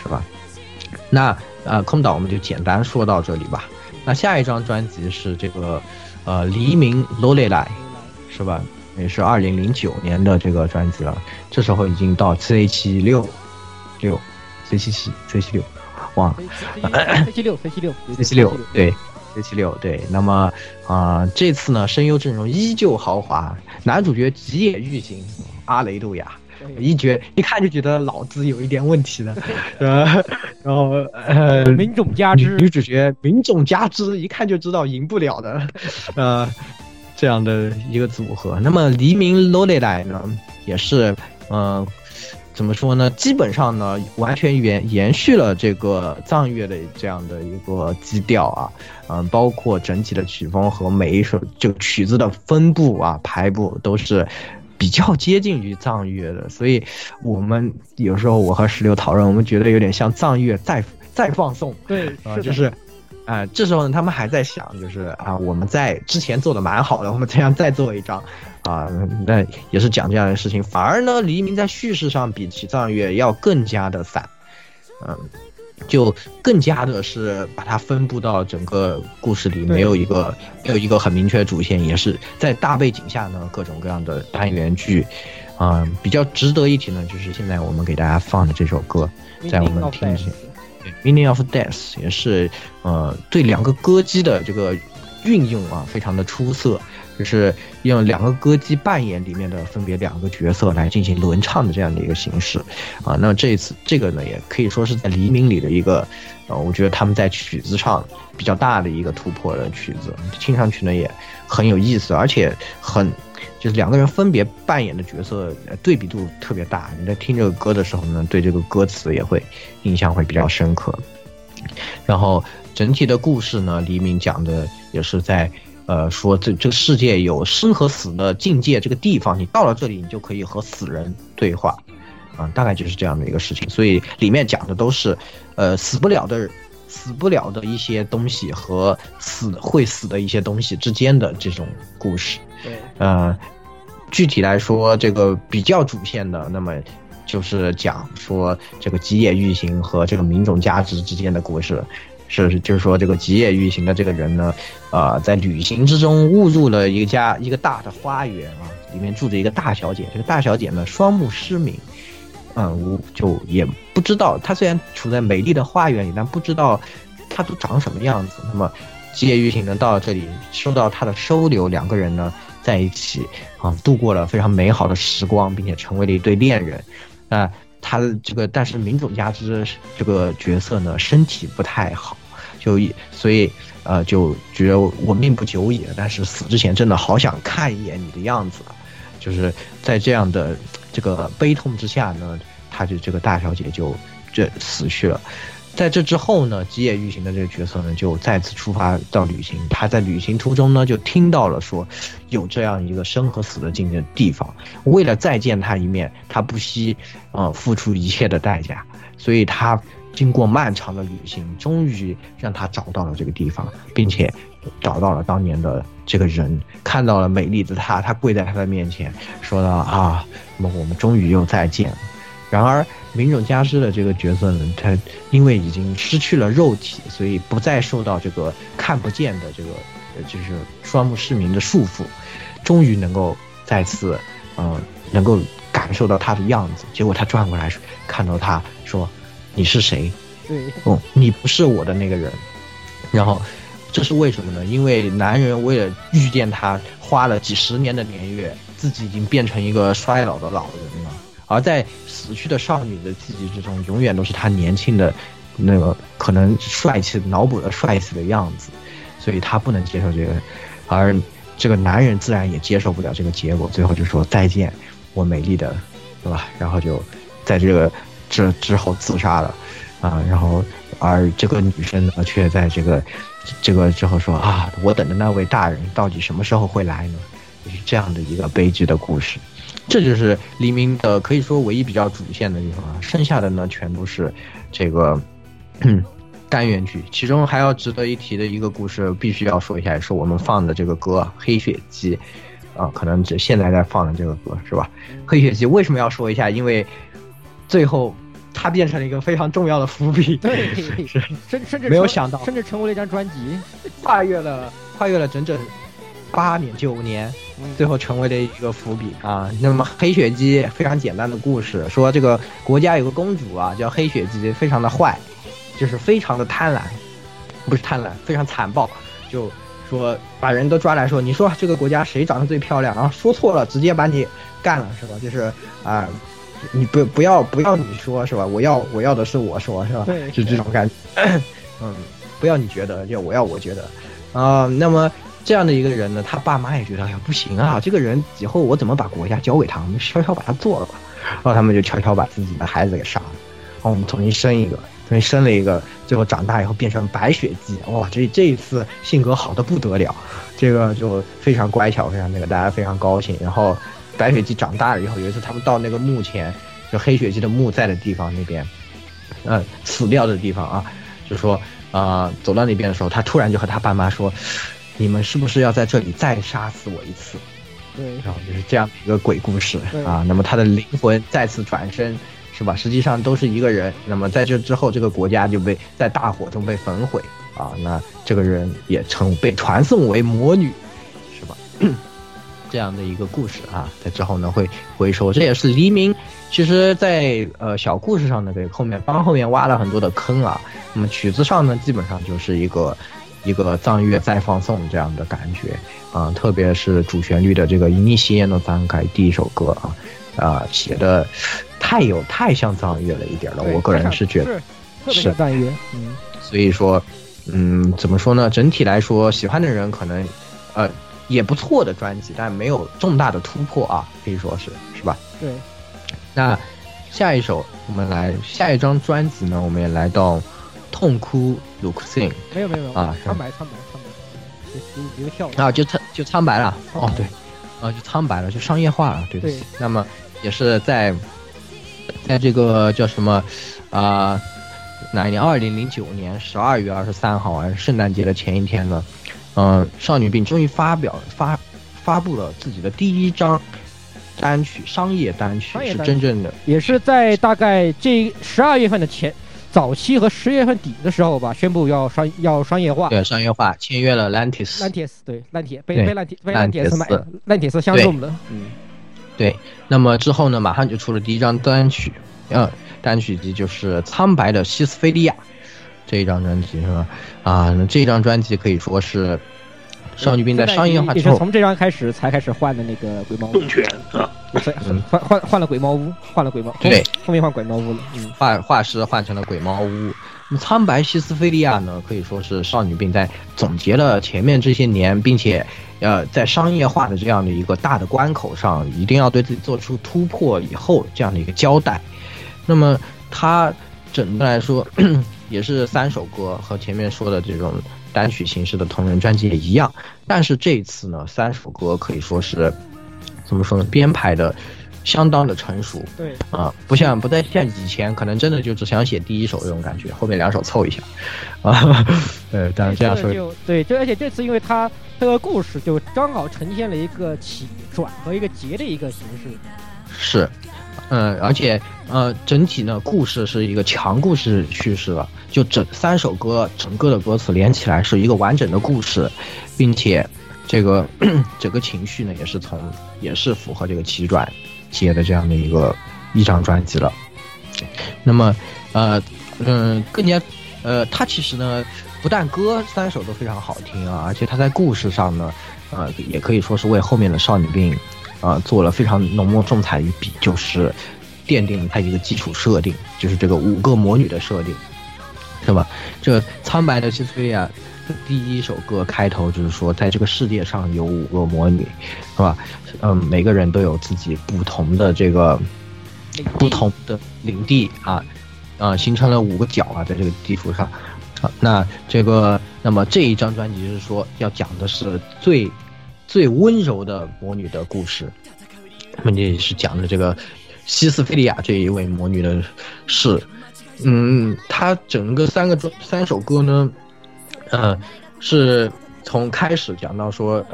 是吧？那空岛我们就简单说到这里吧。那下一张专辑是这个黎明罗蕾莱，是吧？也是2009年的这个专辑了，这时候已经到 C76，对。C76对，那么这次呢，声优阵容依旧豪华，男主角吉野裕行，阿雷杜亚，一看就觉得脑子有一点问题的，然后民众加之女主角民众加之，一看就知道赢不了的，这样的一个组合。那么黎明罗蕾莱呢，也是怎么说呢？基本上呢，完全延续了这个藏乐的这样的一个基调啊，包括整体的曲风和每一首这个曲子的分布啊、排布都是比较接近于藏乐的。所以我们有时候我和石榴讨论，我们觉得有点像藏乐再放送，对，就是。这时候呢，他们还在想，就是我们在之前做的蛮好的，我们怎样再做一张，那也是讲这样的事情。反而呢，黎明在叙事上比起藏乐要更加的散，就更加的是把它分布到整个故事里，没有一个很明确的主线，也是在大背景下呢，各种各样的单元剧，比较值得一提呢，就是现在我们给大家放的这首歌，在我们听一下。Meaning of Death 也是对两个歌姬的这个运用啊非常的出色，就是用两个歌姬扮演里面的分别两个角色来进行轮唱的这样的一个形式啊。那这个呢也可以说是在黎明里的一个我觉得他们在曲子上比较大的一个突破的曲子，听上去呢也很有意思，而且就是两个人分别扮演的角色对比度特别大，你在听这个歌的时候呢，对这个歌词也会印象会比较深刻。然后整体的故事呢，黎明讲的也是在说这个世界有生和死的境界，这个地方你到了这里，你就可以和死人对话，大概就是这样的一个事情。所以里面讲的都是死不了的一些东西和会死的一些东西之间的这种故事。对，具体来说，这个比较主线的，那么就是讲说这个吉野裕行和这个民众加之之间的故事。就是说这个吉野裕行的这个人呢，在旅行之中误入了一个大的花园啊，里面住着一个大小姐。这个大小姐呢，双目失明。就也不知道，他虽然处在美丽的花园里，但不知道他都长什么样子。那么吉野裕行呢到了这里，受到他的收留，两个人呢在一起度过了非常美好的时光，并且成为了一对恋人。那他这个但是民众加之这个角色呢身体不太好，所以就觉得我命不久矣，但是死之前真的好想看一眼你的样子。就是在这样的这个悲痛之下呢，这个大小姐就这死去了。在这之后呢，吉野裕行的这个角色呢就再次出发到旅行。他在旅行途中呢就听到了说有这样一个生和死的境界的地方，为了再见他一面，他不惜付出一切的代价。所以他经过漫长的旅行，终于让他找到了这个地方，并且找到了当年的这个人，看到了美丽的他，他跪在他的面前，说到啊，我们终于又再见了。然而名种加之的这个角色呢，他因为已经失去了肉体，所以不再受到这个看不见的这个就是双目失明的束缚，终于能够再次能够感受到他的样子。结果他转过来看到他说，你是谁？对，你不是我的那个人。然后这是为什么呢？因为男人为了遇见他花了几十年的年月，自己已经变成一个衰老的老人了，而在死去的少女的记忆之中，永远都是她年轻的那个可能帅气脑补的帅气的样子，所以她不能接受这个，而这个男人自然也接受不了这个结果，最后就说再见，我美丽的，对吧？然后就在这之后自杀了，啊，然后而这个女生呢，却在这个之后说啊，我等的那位大人到底什么时候会来呢？就是这样的一个悲剧的故事。这就是黎明的可以说唯一比较主线的地方啊，剩下的呢全部是这个单元剧。其中还要值得一提的一个故事必须要说一下，也是我们放的这个歌《黑血姬》啊，可能现在在放的这个歌是吧？《黑血姬》为什么要说一下？因为最后它变成了一个非常重要的伏笔，对，是甚至没有想到，甚至成为了一张专辑，跨越了整整8年9年，最后成为了一个伏笔啊。那么黑血姬非常简单的故事，说这个国家有个公主啊，叫黑血姬，非常的坏，就是非常的贪婪，不是贪婪，非常残暴，就说把人都抓来说，你说这个国家谁长得最漂亮，然后说错了直接把你干了是吧？就是啊、你不要你说是吧？我要的是我说是吧？对，就这种感觉，不要你觉得，就我觉得啊、那么。这样的一个人呢，他爸妈也觉得哎呀不行啊，这个人以后我怎么把国家交给他？我们悄悄把他做了吧，然后他们就悄悄把自己的孩子给杀了，然后我们重新生了一个，最后长大以后变成白血姬，哇，这一次性格好的不得了，这个就非常乖巧，非常那个，大家非常高兴。然后白血姬长大了以后，有一次他们到那个墓前，就黑血姬的墓在的地方那边，死掉的地方啊，就说走到那边的时候，他突然就和他爸妈说。你们是不是要在这里再杀死我一次？对，然后就是这样一个鬼故事啊。那么他的灵魂再次转身，是吧？实际上都是一个人。那么在这之后，这个国家就被在大火中被焚毁啊。那这个人也被传送为魔女，是吧？这样的一个故事啊，在之后呢会回收。这也是黎明，其实在小故事上呢，给后面挖了很多的坑啊。那么曲子上呢，基本上就是一个藏乐再放送这样的感觉啊、特别是主旋律的这个《一夕烟的藏开》第一首歌啊，写的太像藏乐了一点了，我个人是觉得是藏乐，所以说，怎么说呢？整体来说，喜欢的人可能，也不错的专辑，但没有重大的突破啊，可以说是吧？对。那下一首，我们来下一张专辑呢，我们也来到。痛哭鲁克信没有啊，苍白跳了啊，就苍白了哦，对啊，就苍白了，就商业化了，对不起。那么也是在这个叫什么啊、哪一年？2009年12月23号啊，圣诞节的前一天呢，少女病终于发布了自己的第一张。单曲商业单曲是真正的，也是在大概这12月份的前。早期和10月份底的时候吧，宣布要商业化，对，商业化签约了 Lantis， 对，被 Lantis 相中了，对。那么之后呢，马上就出了第一张单曲，单曲集就是《苍白的西斯菲利亚》这一张专辑是吧？啊，这张专辑可以说是少女兵在商业化之后，也是从这张开始才开始换的那个鬼猫屋动拳啊。换了鬼猫屋，换了鬼猫，对，后面换鬼猫屋了，画师换成了鬼猫屋。那么苍白西斯菲利亚呢，可以说是少女病在总结了前面这些年，并且在商业化的这样的一个大的关口上，一定要对自己做出突破以后这样的一个交代。那么它整个来说也是3首歌，和前面说的这种单曲形式的同人专辑也一样，但是这一次呢，3首歌可以说是。怎么说呢？编排的相当的成熟，对啊，不像以前可能真的就只想写第一首这种感觉，后面两首凑一下啊，当然这样说对，而且这次因为他这个故事就刚好呈现了一个起转和一个结的一个形式，是，而且整体呢故事是一个强故事叙事了，就整三首歌整个的歌词连起来是一个完整的故事，并且这个整个情绪呢也是符合这个起转结的这样的一张专辑了。那么更加它其实呢不但歌三首都非常好听啊，而且它在故事上呢也可以说是为后面的少女病做了非常浓墨重彩的一笔，就是奠定了它一个基础设定，就是这个5个魔女的设定，是吧？这苍白的西斯菲亚第一首歌开头就是说，在这个世界上有5个魔女，是吧？每个人都有自己不同的领地啊，形成了5个角啊，在这个地图上。那么这一张专辑是说要讲的是最温柔的魔女的故事，那么这也是讲的这个西斯菲利亚这一位魔女的事。她整个三首歌呢。是从开始讲到说，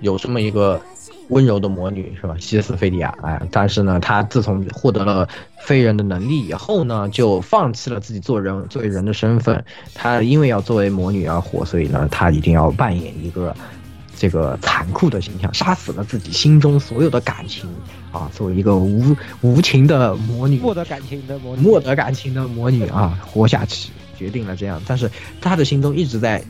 有这么一个温柔的魔女是吧，西斯菲利亚，但是呢，她自从获得了飞人的能力以后呢，就放弃了自己作为人的身份。她因为要作为魔女而活，所以呢，她一定要扮演一个这个残酷的形象，杀死了自己心中所有的感情啊，作为一个无情的魔女，没得感情的魔女啊，活下去。决定了这样，但是他的心中一直在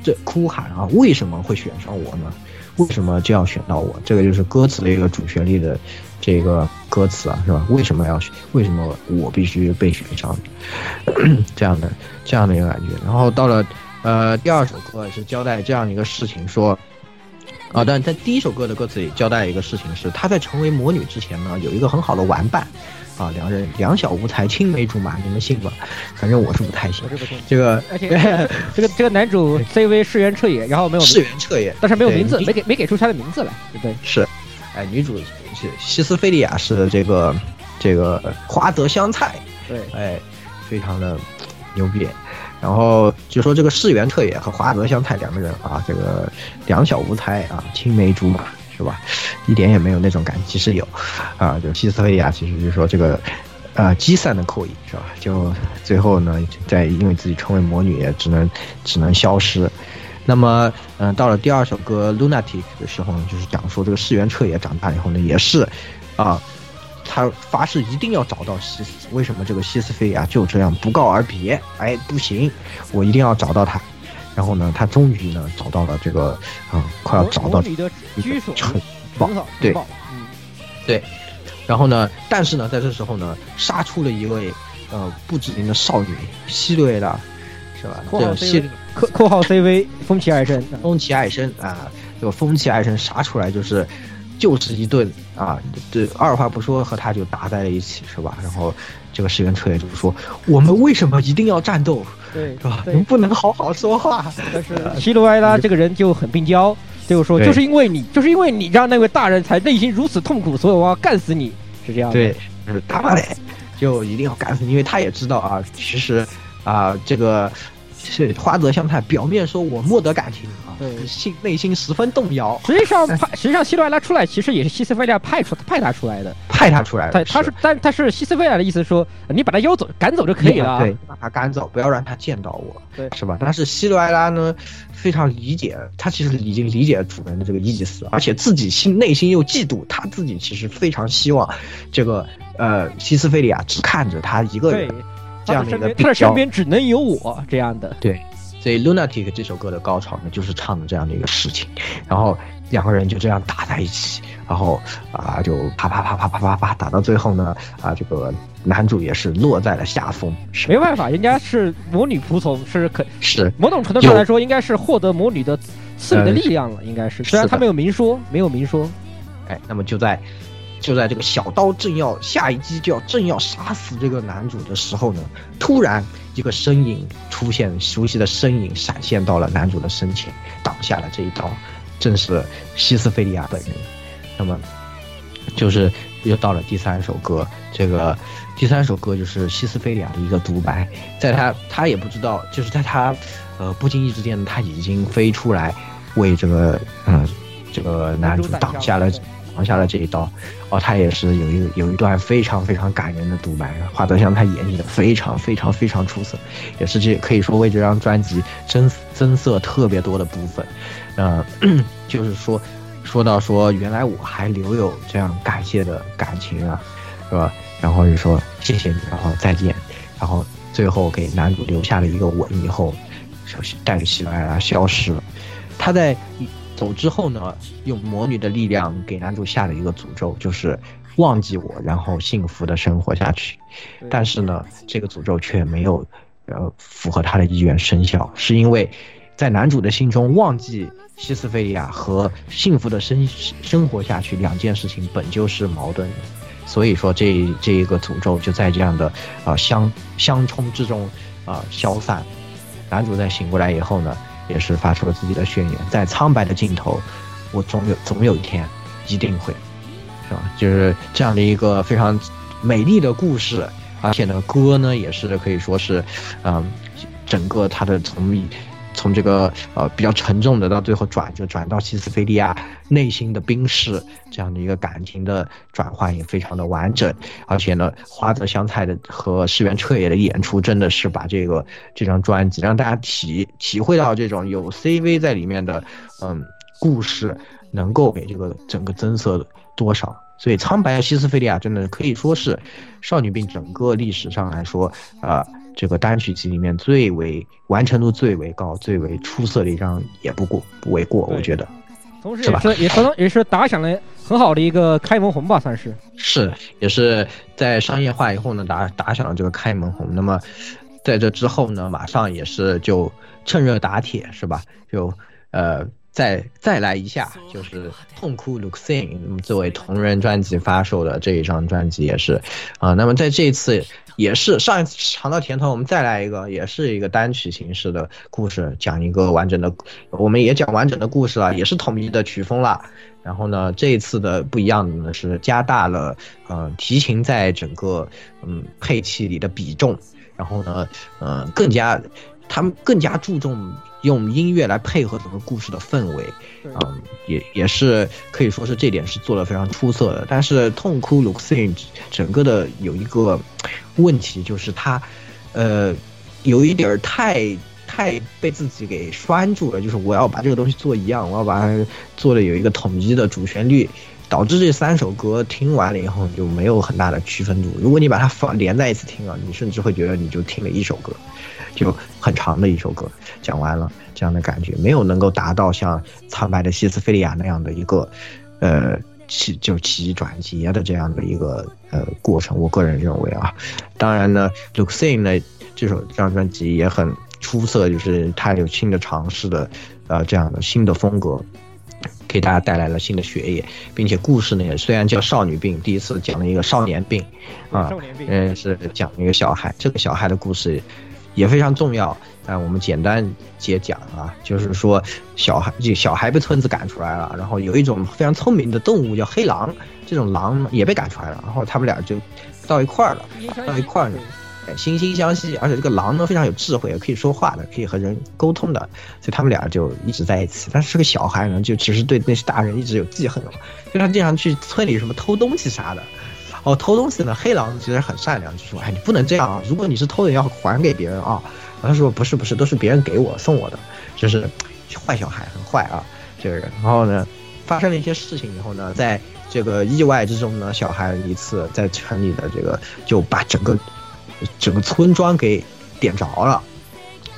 这哭喊啊，为什么会选上我呢？为什么就要选到我？这个就是歌词的一个主旋律的这个歌词啊，是吧？为什么我必须被选上？这样的一个感觉。然后到了第二首歌是交代这样一个事情说。但在第一首歌的歌词里交代一个事情是，她在成为魔女之前呢，有一个很好的玩伴，啊，两小无猜，青梅竹马，你们信吗？反正我是不太信。这个，而且这个男主 CV 世原彻也，然后没有世原彻也，但是没有名字，没给出他的名字来，对不对？是，女主是西斯菲利亚，是这个花泽香菜，对，非常的牛逼。然后就说这个世原彻也和花泽香菜两个人啊，这个两小无猜啊，青梅竹马是吧？一点也没有那种感觉，其实有啊，就西斯菲利亚其实就是说这个积散的扣印是吧？就最后呢，在因为自己成为魔女，也只能消失。那么到了第二首歌 Lunatic 的时候呢，就是讲说这个世原彻也长大以后呢，也是啊。他发誓一定要找到西斯，为什么这个西斯菲亚就这样不告而别？不行，我一定要找到他。然后呢，他终于呢找到了这个，快要找到你的居所城堡，对，对。然后呢，但是呢，在这时候呢，杀出了一位不知名的少女希瑞拉，是吧？括号 CV 风起爱神，啊，这个风起爱神杀出来就是一顿啊，对，二话不说和他就打在了一起，是吧？然后这个世原彻也就是说，我们为什么一定要战斗？对，是吧？你不能好好说话。但是希罗埃拉这个人就很病娇，就说就是因为你让那位大人才内心如此痛苦，所以我要干死你，是这样的。对，他妈的，就一定要干死你，因为他也知道啊，其实啊，这个是花泽香菜表面说我没得感情。对，内心十分动摇。实际上，希罗拉出来其实也是西斯菲利亚派他出来的。但是西斯菲利亚的意思说，你把他赶走就可以了。对，把他赶走，不要让他见到我，对，是吧？但是希罗拉呢，非常理解，他其实已经理解主人的这个意思，而且自己内心又嫉妒，他自己其实非常希望这个西斯菲利亚只看着他一个人，这样的一个他的身边只能有我这样的，对。所以 Lunatic 这首歌的高潮呢，就是唱的这样的一个事情，然后两个人就这样打在一起，然后就啪啪啪啪啪啪啪打到最后呢，这个男主也是落在了下风，没办法，人家是魔女仆从，是某种程度上来说，应该是获得魔女的赐予的力量了，应该是，虽然他没有明说，那么就在这个小刀正要下一击就要正要杀死这个男主的时候呢，突然一个身影出现，熟悉的身影闪现到了男主的身前，挡下了这一刀，正是西斯菲利亚本人。那么就是又到了第三首歌，这个第三首歌就是西斯菲利亚的一个独白，在他也不知道，就是在他不经意之间，他已经飞出来为这个这个男主挡下了这一刀。哦，他也是有一段非常非常感人的独白，华德香他演绎的非常非常非常出色，也是这可以说为这张专辑增色特别多的部分。就是说到原来我还留有这样感谢的感情啊，是吧？然后就说谢谢你，然后再见，然后最后给男主留下了一个吻以后，带着喜来啊消失了。他在走之后呢，用魔女的力量给男主下了一个诅咒，就是忘记我，然后幸福的生活下去。但是呢，这个诅咒却没有符合他的意愿生效，是因为在男主的心中，忘记西斯菲利亚和幸福的生活下去两件事情本就是矛盾的。所以说这一个诅咒就在这样的相冲之中消散。男主在醒过来以后呢，也是发出了自己的宣言，在苍白的尽头，我总有一天一定会，是吧？就是这样的一个非常美丽的故事，而且呢歌呢也是可以说是整个他的从这个比较沉重的到最后转到西斯菲利亚内心的冰释，这样的一个感情的转换也非常的完整。而且呢，花泽香菜的和石原彻也的演出真的是把这张专辑让大家体会到这种有 CV 在里面的故事能够给这个整个增色多少。所以苍白的西斯菲利亚真的可以说是少女病整个历史上来说这个单曲集里面最为完成度最为高最为出色的一张也不为过，我觉得同时也是打响了很好的一个开门红吧，算是也是在商业化以后呢打响了这个开门红。那么在这之后呢，马上也是就趁热打铁，是吧？就再来一下，就是痛哭 Look Sing 作为同人专辑发售的这一张专辑也是那么在这一次也是上一次尝到甜头，我们再来一个，也是一个单曲形式的故事，讲一个完整的，我们也讲完整的故事了，也是统一的曲风了。然后呢，这一次的不一样的呢是加大了提琴在整个配器里的比重，然后呢他们更加注重用音乐来配合整个故事的氛围，也是可以说是这点是做得非常出色的。但是痛哭 Look Sing 整个的有一个问题，就是它有一点太被自己给拴住了，就是我要把这个东西做一样，我要把它做的有一个统一的主旋律，导致这三首歌听完了以后就没有很大的区分度。如果你把它连在一起听啊，你甚至会觉得你就听了一首歌，就很长的一首歌讲完了，这样的感觉没有能够达到像苍白的西斯菲利亚那样的一个起转结的这样的一个过程。我个人认为啊，当然呢 Look Sing 呢这张专辑也很出色，就是它有新的尝试的这样的新的风格，给大家带来了新的血液，并且故事呢也虽然叫少女病，第一次讲了一个少年病是讲了一个小孩，这个小孩的故事也非常重要。但我们简单解讲啊，就是说小孩被村子赶出来了，然后有一种非常聪明的动物叫黑狼，这种狼也被赶出来了，然后他们俩就到一块儿了，惺惺相惜，而且这个狼呢非常有智慧，可以说话的，可以和人沟通的，所以他们俩就一直在一起。但是这个小孩呢，就其实对那些大人一直有记恨，就他经常去村里什么偷东西啥的。偷东西呢，黑狼其实很善良，就说：“哎，你不能这样啊！如果你是偷的，要还给别人啊。”然后他说：“不是，都是别人给我送我的。”就是坏小孩，很坏啊，这个人。然后呢，发生了一些事情以后呢，在这个意外之中呢，小孩一次在城里的这个就把整个村庄给点着了，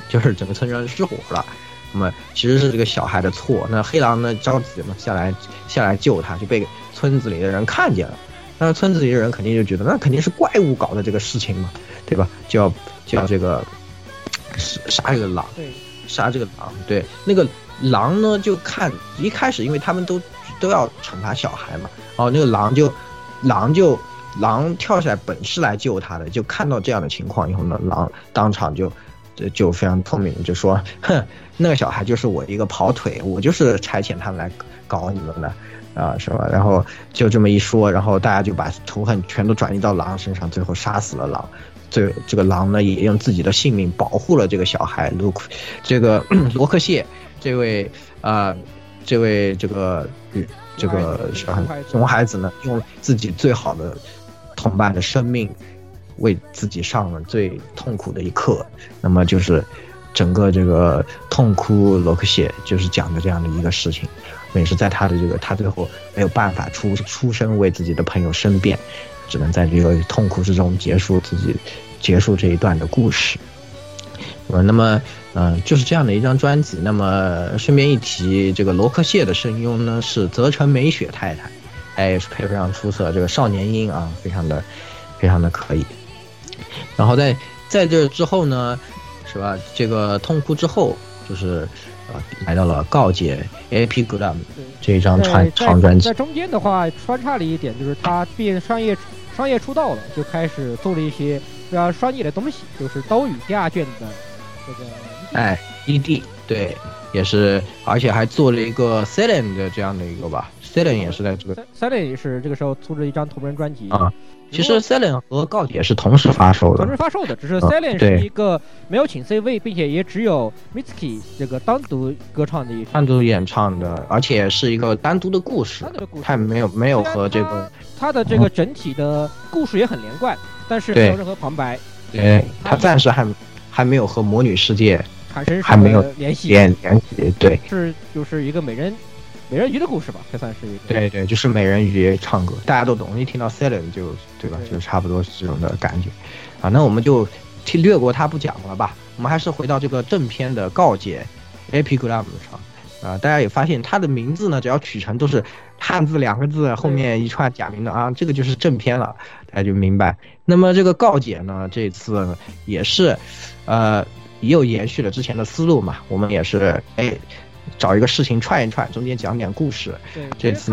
就是整个村庄失火了。那么其实是这个小孩的错。那黑狼呢着急嘛，下来救他，就被村子里的人看见了。那村子里的人肯定就觉得那肯定是怪物搞的这个事情嘛，对吧？就要这个杀这个狼。对，那个狼呢就看一开始，因为他们都要惩罚小孩嘛，那个狼跳下来本是来救他的，就看到这样的情况以后呢，狼当场就非常聪明，就说：“哼，那个小孩就是我一个跑腿，我就是差遣他们来搞你们的。”啊什么，然后就这么一说，然后大家就把仇恨全都转移到狼身上，最后杀死了狼。最这个狼呢，也用自己的性命保护了这个小孩卢克，这个罗克谢这位这位这个小孩熊孩子呢，用自己最好的同伴的生命为自己上了最痛苦的一课。那么就是整个这个痛哭罗克谢就是讲的这样的一个事情，也是在他的这个他最后没有办法出声为自己的朋友申辩，只能在这个痛苦之中结束这一段的故事。那么就是这样的一张专辑。那么顺便一提，这个罗克谢的声优呢是泽城美雪太太，也是配非常出色，这个少年音啊非常的可以。然后在这之后呢，是吧，这个痛哭之后就是来到了告解 Epigram 这一张长专辑。在中间的话穿插了一点，就是他变商业出道了，就开始做了一些商业的东西，就是刀与架卷的这个ED， 对，也是，而且还做了一个 Silent 的这样的一个吧。Silent 也是在这个 Silent 也是这个时候出了一张同人专辑啊。其实 Silent 和告解是同时发售的，只是 Silent 是一个没有请 CV， 并且也只有 Mitsuki 这个单独歌唱的一首，单独演唱的，而且是一个单独的故事，它没有和这个它的这个整体的故事也很连贯，但是没有任何旁白。对，它暂时还没有和魔女世界产生还没有联系，对，是就是一个美人鱼的故事吧，才算是一个。对对，就是美人鱼唱歌，大家都懂，一听到 Silent 就对吧，就是差不多是这种的感觉啊。那我们就略过它不讲了吧，我们还是回到这个正片的告解 Epigram 上啊。大家也发现它的名字呢，只要取成都是汉字两个字后面一串假名的啊，这个就是正片了，大家就明白。那么这个告解呢，这次也是也有延续了之前的思路嘛，我们也是找一个事情串一串，中间讲点故事。对，这次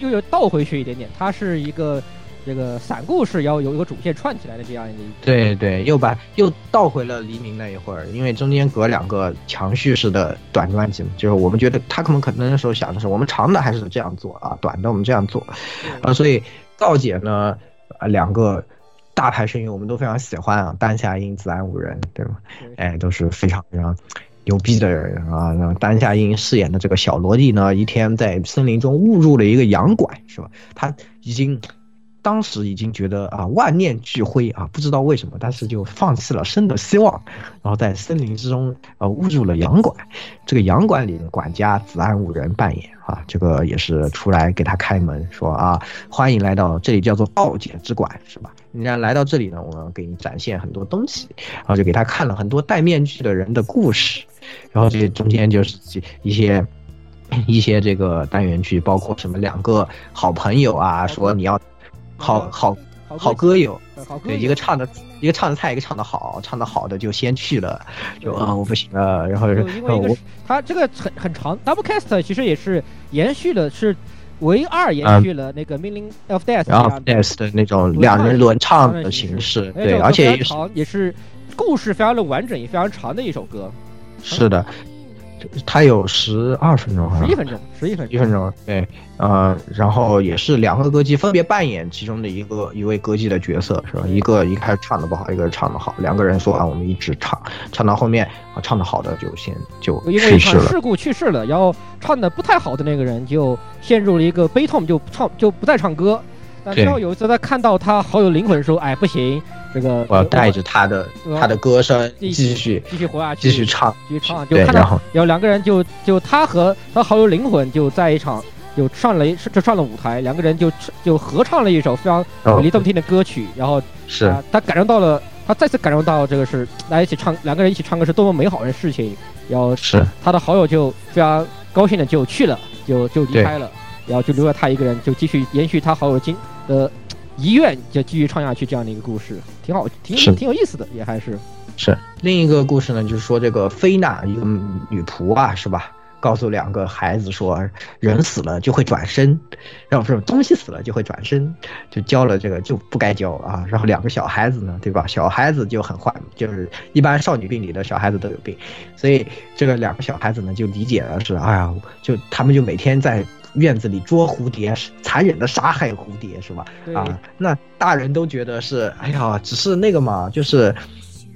又有倒回去一点点，它是一个这个散故事，要有一个主线串起来的这样一个。对对，又倒回了黎明那一会儿，因为中间隔两个强叙事的短专辑嘛，就是我们觉得他可能那时候想的是，我们长的还是这样做啊，短的我们这样做啊，所以告解呢，两个大牌声优我们都非常喜欢啊，丹下英、子安五人，对吧？都是非常非常牛逼的人啊。那丹下英饰演的这个小萝莉呢，一天在森林中误入了一个羊拐，是吧？他当时已经觉得啊万念俱灰啊，不知道为什么，但是就放弃了生的希望，然后在森林之中误入了羊拐。这个羊馆里的管家子安五人扮演啊，这个也是出来给他开门说啊，欢迎来到这里，叫做告解之馆，是吧？人家来到这里呢，我们给你展现很多东西，然后就给他看了很多戴面具的人的故事，然后这中间就是一些这个单元剧，包括什么两个好朋友啊，说你要好歌友，对，一个唱的菜，一个唱的好，唱的好的就先去了，就我不行了，然后他这个很长 Doublecast 其实也是延续了是。唯二延续了那个 Meaning of Death 的那种两人轮唱的形式，对，而且也是故事非常的完整，也非常长的一首歌。是的，它有12分钟，11分钟，对，然后也是两个歌姬分别扮演其中的一位歌姬的角色，是吧？一开始唱的不好，一个唱的好，两个人说啊，我们一直唱到后面啊，唱的好的就去世了，因为事故去世了，然后唱的不太好的那个人就陷入了一个悲痛，就不再唱歌。但最后有一次他看到他好有灵魂，说，哎，不行。这个我要带着他的歌声继续活下去，继续唱，就看到有两个人就他和他好友灵魂就在一场就上了舞台，两个人就合唱了一首非常美丽动听的歌曲，然后是他感受到了，他再次感受到这个是来一起唱，两个人一起唱歌是多么美好的事情，然后是他的好友就非常高兴的就去了，就离开了，然后就留下他一个人，就继续延续他好友遗愿，就继续唱下去，这样的一个故事挺好，挺有意思的，也还是另一个故事呢，就是说这个菲娜一个女仆啊，是吧？告诉两个孩子说，人死了就会转身，然后这种东西死了就会转身，就教了这个就不该教啊。然后两个小孩子呢，对吧？小孩子就很坏，就是一般少女病里的小孩子都有病，所以这个两个小孩子呢就理解了是，哎呀，就他们就每天在院子里捉蝴蝶，残忍的杀害蝴蝶，是吧？啊，那大人都觉得是，哎呀，只是那个嘛，就是。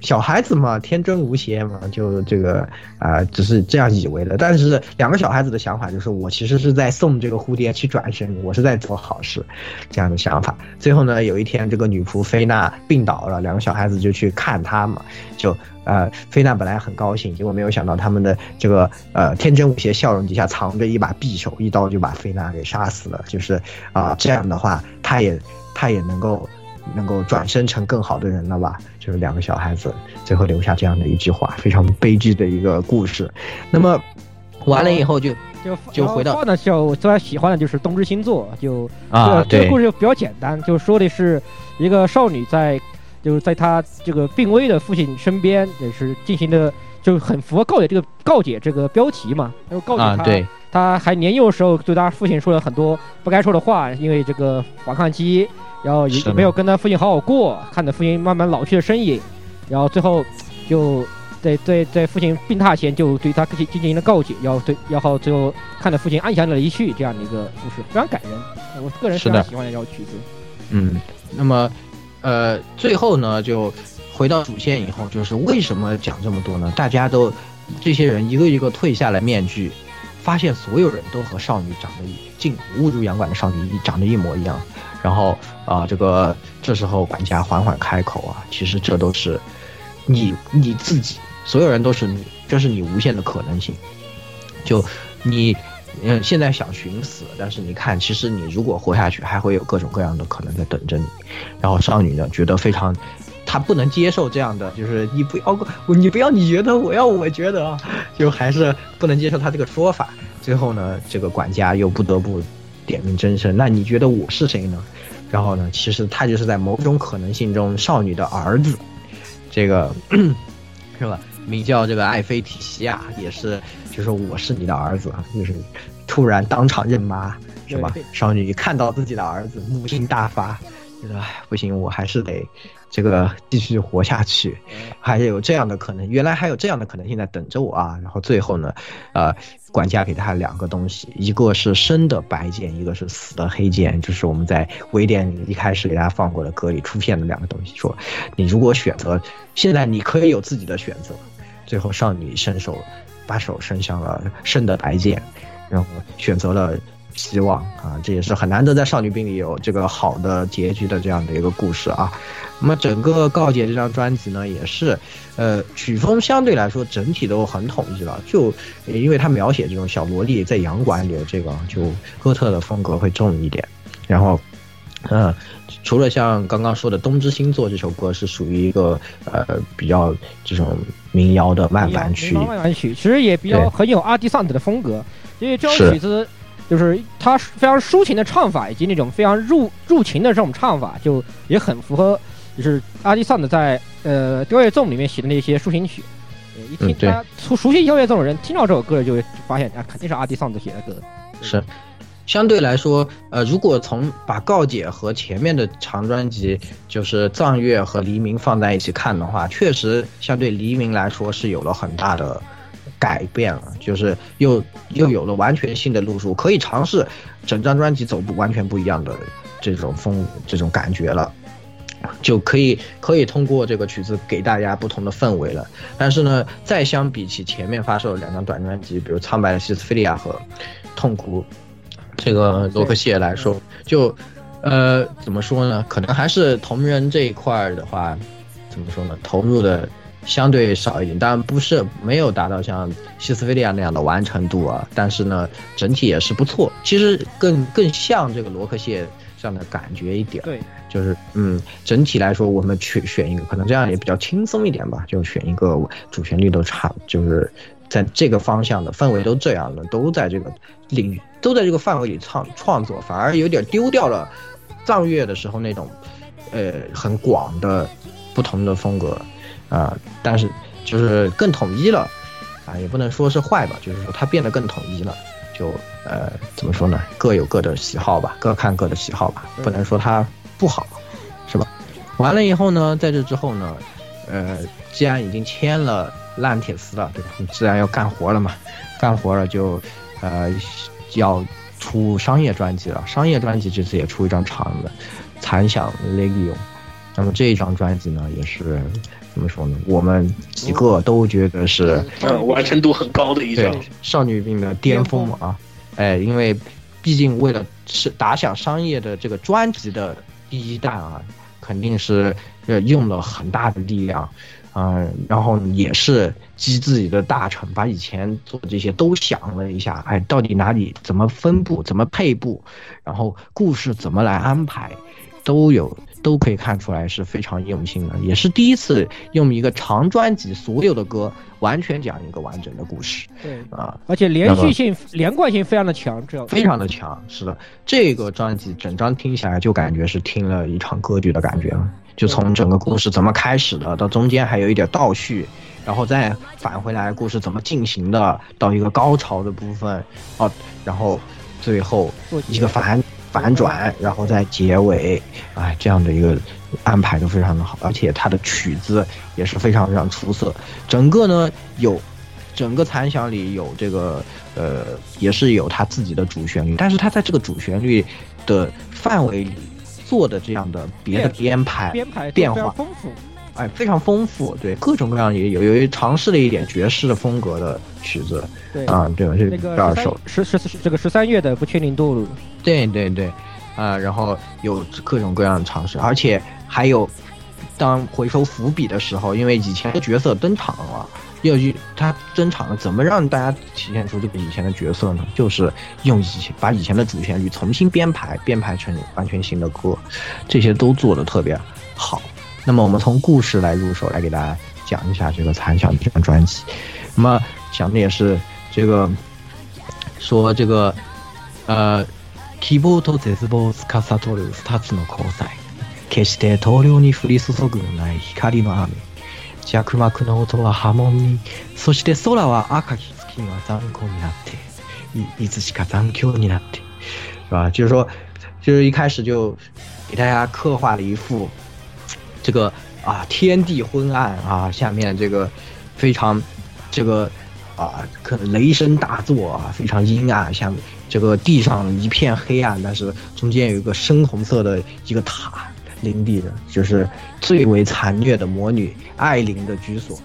小孩子嘛，天真无邪嘛，就这个啊、只是这样以为的。但是两个小孩子的想法就是，我其实是在送这个蝴蝶去转身，我是在做好事，这样的想法。最后呢，有一天这个女仆菲娜病倒了，两个小孩子就去看她嘛，就菲娜本来很高兴，结果没有想到他们的这个天真无邪笑容底下藏着一把匕首，一刀就把菲娜给杀死了。就是啊、这样的话，她也能够转身成更好的人了吧？就是两个小孩子最后留下这样的一句话，非常悲剧的一个故事。那么完了以后就回到呢，我最喜欢的就是冬之星座，就啊，这个故事比较简单，就说的是一个少女在她这个病危的父亲身边，也是进行的就很符合告解这个标题嘛，就告解她。对。他还年幼的时候对他父亲说了很多不该说的话，因为这个反抗期，然后也没有跟他父亲好好过，看着父亲慢慢老去的身影，然后最后就在父亲病榻前就对他进行了告解，然后最后看着父亲安详的离去，这样的一个故事非常感人，我个人非常喜欢这首曲子。嗯，那么最后呢就回到主线以后，就是为什么讲这么多呢？大家都这些人一个一个退下来面具。发现所有人都和少女长得误入洋馆的少女长得一模一样，然后这时候管家缓缓开口啊，其实这都是你自己，所有人都是你，这是你无限的可能性。就你现在想寻死，但是你看，其实你如果活下去，还会有各种各样的可能在等着你。然后少女呢，觉得非常。他不能接受这样的，就是你觉得我觉得，就还是不能接受他这个说法。最后呢，这个管家又不得不点名真身，那你觉得我是谁呢？然后呢，其实他就是在某种可能性中少女的儿子，这个是吧？名叫这个艾菲提西亚，也是就是我是你的儿子，就是突然当场认妈，是吧？少女看到自己的儿子，母性大发。哎，不行，我还是得这个继续活下去，还有这样的可能，原来还有这样的可能性在等着我啊！然后最后呢，管家给他两个东西，一个是生的白剑，一个是死的黑剑，就是我们在微电一开始给大家放过的歌里出现的两个东西，说你如果选择，现在你可以有自己的选择。最后少女伸手把手伸向了生的白剑，然后选择了。希望啊，这也是很难得在少女病里有这个好的结局的这样的一个故事啊。那么整个告解这张专辑呢，也是，曲风相对来说整体都很统一了，就因为它描写这种小萝莉在洋馆里的这个，就哥特的风格会重一点。然后，除了像刚刚说的《冬之星座》这首歌是属于一个比较这种民谣的慢板曲，其实也比较很有阿迪桑特的风格，因为这首曲子。就是他非常抒情的唱法，以及那种非常入情的这种唱法，就也很符合，就是阿迪桑德在雕夜纵里面写的那些抒情曲。一听他熟悉雕夜纵的人，听到这首歌就发现啊，肯定是阿迪桑德写的歌。是，相对来说，如果从把告解和前面的长专辑，就是藏月和黎明放在一起看的话，确实相对黎明来说是有了很大的。改变了，就是又有了完全新的路数，可以尝试整张专辑走完全不一样的这种风这种感觉了，就可以通过这个曲子给大家不同的氛围了。但是呢，再相比起前面发售的两张短专辑，比如《苍白的西斯菲利亚》和《痛苦》这个罗克谢来说，就怎么说呢？可能还是同人这一块的话，怎么说呢？投入的。相对少一点，当然不是没有达到像西斯菲利亚那样的完成度啊，但是呢，整体也是不错。其实更像这个罗克谢这样的感觉一点。对，就是整体来说，我们去选一个，可能这样也比较轻松一点吧，就选一个主旋律都差，就是在这个方向的氛围都这样了，都在这个领域，都在这个范围里创作，反而有点丢掉了藏乐的时候那种，很广的不同的风格。但是就是更统一了，啊，也不能说是坏吧，就是说它变得更统一了，就怎么说呢，各有各的喜好吧，各看各的喜好吧，不能说它不好，是吧？完了以后呢，在这之后呢，既然已经签了烂铁丝了，对吧？你自然要干活了嘛，干活了就要出商业专辑了。商业专辑这次也出一张长的《残响 Legion》，那么这一张专辑呢，也是怎么说呢？我们几个都觉得是完成度很高的一张少女病的巅峰啊！哎，因为毕竟为了是打响商业的这个专辑的第一弹啊，肯定是用了很大的力量。然后也是积自己的大成，把以前做这些都想了一下，哎，到底哪里怎么分布，怎么配布，然后故事怎么来安排，都可以看出来是非常用心的，也是第一次用一个长专辑所有的歌完全讲一个完整的故事。对啊，而且连续性、连贯性非常的强，非常的强，是的。这个专辑整张听起来就感觉是听了一场歌剧的感觉了。就从整个故事怎么开始的，到中间还有一点倒叙，然后再返回来故事怎么进行的，到一个高潮的部分啊，然后最后一个反转，然后再结尾，哎，这样的一个安排都非常的好，而且它的曲子也是非常非常出色。整个呢整个残响里有这个也是有它自己的主旋律，但是它在这个主旋律的范围里做的这样的别的编排变化，哎，非常丰富，对，各种各样也有尝试了一点爵士的风格的曲子，对啊，对吧？这个第二首这个13月的不确定度路，对对对，啊，然后有各种各样的尝试，而且还有当回收伏笔的时候，因为以前的角色登场了。要去他登场了，怎么让大家体现出这个以前的角色呢？就是用把以前的主旋律重新编排成完全新的歌，这些都做得特别好。那么我们从故事来入手，来给大家讲一下这个《残响》这张专辑。那么讲的也是这个，说这个希望と絶望を司る2つの光彩、決して投了に降り注ぐない光の雨。弱膜の音は波紋に、そして空は赤き月が残酷になって、いつしか残響になって，是吧？就是说，就是一开始就给大家刻画了一幅这个啊天地昏暗啊，下面这个非常这个啊可能雷声大作啊，非常阴暗，下面这个地上一片黑暗，但是中间有一个深红色的一个塔。林地的就是最为残虐的魔女艾琳的居所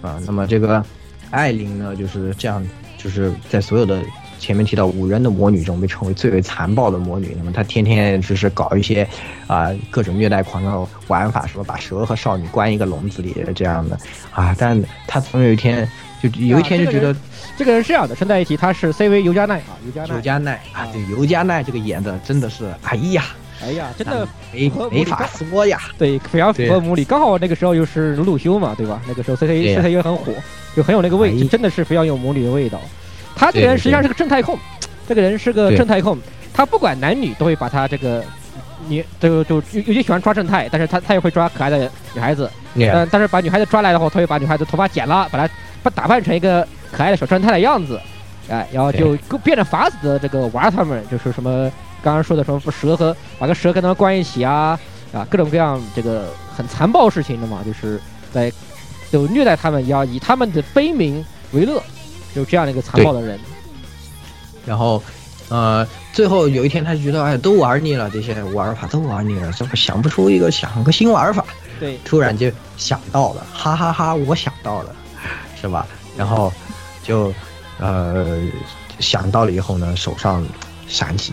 啊，那么这个艾琳呢就是这样，就是在所有的前面提到五人的魔女中被称为最为残暴的魔女，那么她天天就是搞一些啊各种虐待狂的玩法，什么把蛇和少女关一个笼子里这样的啊，但她总有一天就觉得这个人是这样的。顺带一提，她是 CV 尤加奈啊，尤加奈啊，对，尤加奈这个演的真的是哎呀，真的没法说呀，对，非常符合母里。刚好那个时候又是鲁鲁修嘛，对吧？那个时候 CCU 又很火，就很有那个味，真的是非常有母里的味道。他这个人实际上是个正太控，他不管男女都会把他这个，你就有些喜欢抓正太，但是他也会抓可爱的女孩子。但是把女孩子抓来的话，他会把女孩子头发剪了，把她打扮成一个可爱的小正太的样子，哎，然后就变着法子的这个玩他们，就是什么。刚刚说的什么蛇和把个蛇跟他们关一起啊，各种各样这个很残暴事情的嘛，就是在就虐待他们，也要以他们的悲鸣为乐，就这样的一个残暴的人。然后最后有一天他就觉得哎都玩腻了，这些玩法都玩腻了，怎么想不出想个新玩法？对，突然就想到了，哈哈，我想到了，是吧？然后就想到了以后呢，手上闪起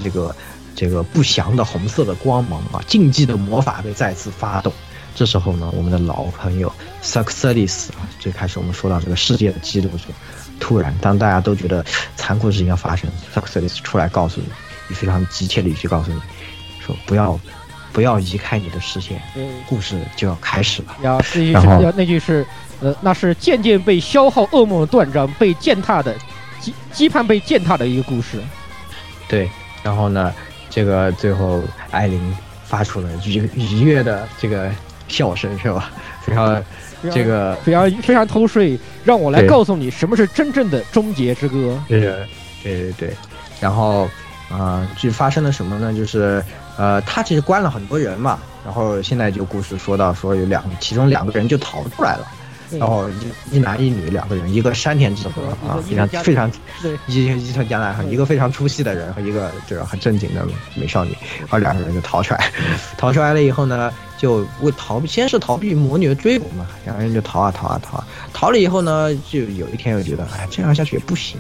这个不祥的红色的光芒啊！禁忌的魔法被再次发动。这时候呢，我们的老朋友 Success 啊，最开始我们说到这个世界的基督者，突然当大家都觉得残酷事情要发生 ，Success 出来告诉你，以非常急切的语气告诉你，说不要移开你的视线，故事就要开始了。那句是，那是渐渐被消耗噩梦的断章，被践踏的羁绊被践踏的一个故事。对，然后呢，这个最后艾琳发出了愉悦的这个笑声是吧？非常这个非常偷税，让我来告诉你什么是真正的终结之歌。对。然后就发生了什么呢？就是他其实关了很多人嘛，然后现在就故事说到说有其中两个人就逃出来了。然后一男一女两个人，一个山田智和啊，非常伊藤江南，一个非常出戏的人和一个就是很正经的美少女，然后两个人就逃出来了以后呢，就为先是逃避魔女的追捕嘛，两个人就逃啊，逃了以后呢，就有一天又觉得哎，这样下去也不行，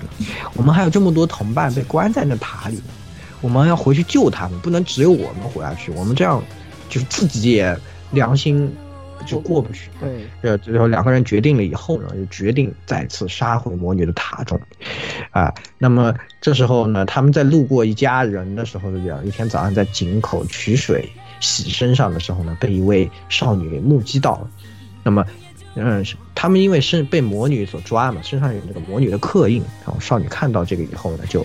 我们还有这么多同伴被关在那塔里，我们要回去救他们，不能只有我们活下去，我们这样就是自己也良心就过不去。对，最后两个人决定了以后呢，就决定再次杀回魔女的塔中，啊，那么这时候呢，他们在路过一家人的时候，就这样，一天早上在井口取水洗身上的时候呢，被一位少女给目击到了。那么，他们因为是被魔女所抓嘛，身上有这个魔女的刻印，然后少女看到这个以后呢，就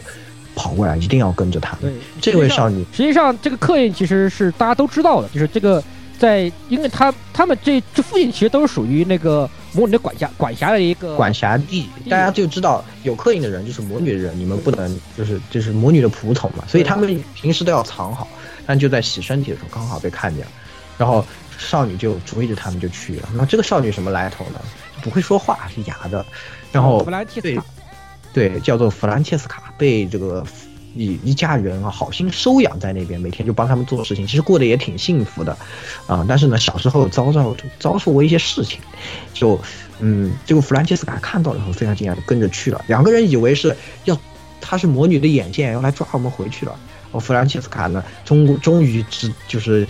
跑过来，一定要跟着他。对，这位少女实际上这个刻印其实是大家都知道的，就是这个。在，因为他们这附近其实都是属于那个魔女的管辖的一个管辖地，大家就知道有刻印的人就是魔女的人，你们不能就是魔女的仆从嘛，所以他们平时都要藏好，但就在洗身体的时候刚好被看见了，然后少女就追着他们就去了。那这个少女什么来头呢？不会说话，是哑的，然后对，叫做弗兰切斯卡，被这个一家人啊，好心收养在那边，每天就帮他们做事情，其实过得也挺幸福的，啊，但是呢，小时候遭受过一些事情，就，这个弗兰切斯卡看到了后非常惊讶，就跟着去了。两个人以为她是魔女的眼线，要来抓我们回去了。弗兰切斯卡呢，终于就是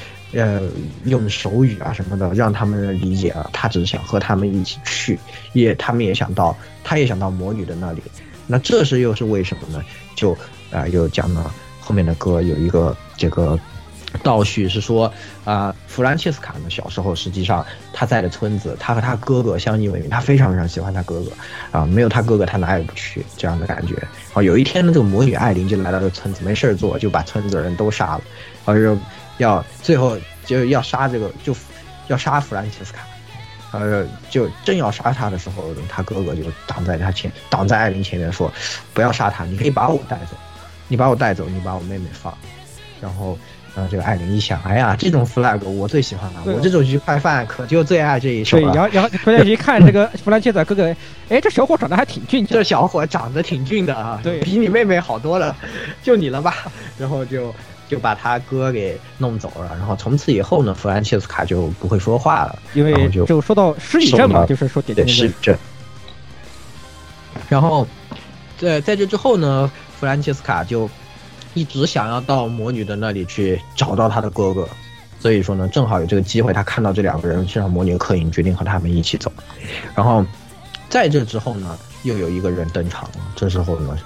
用手语啊什么的让他们理解了，他只是想和他们一起去，他也想到魔女的那里。那这是又是为什么呢？就又讲了后面的歌有一个这个倒叙是说弗兰切斯卡呢小时候实际上他在的村子，他和他哥哥相依为命，他非常喜欢他哥哥啊，没有他哥哥他哪也不去这样的感觉。有一天呢，这个魔女艾琳就来到这村子，没事做就把村子的人都杀了，最后要杀弗兰切斯卡。就正要杀他的时候，他哥哥就挡在艾琳前面说：“不要杀他，你可以把我带走，你把我妹妹放。”然后，这个艾琳一想，哎呀，这种 flag 我最喜欢了，我这种鱼派饭可就最爱这一手了。对，然后回来一看，这个弗兰切斯哥哥，哎，这小伙长得还挺俊气。这小伙长得挺俊的啊，对，比你妹妹好多了，就你了吧。然后就把他哥给弄走了，然后从此以后呢，弗兰切斯卡就不会说话了，因为就说到失语症嘛，就是说典型的失语症。然后，在这之后呢，弗兰切斯卡就一直想要到魔女的那里去找到他的哥哥，所以说呢，正好有这个机会，他看到这两个人身上魔女的刻印，决定和他们一起走。然后，在这之后呢，又有一个人登场了，这时候呢。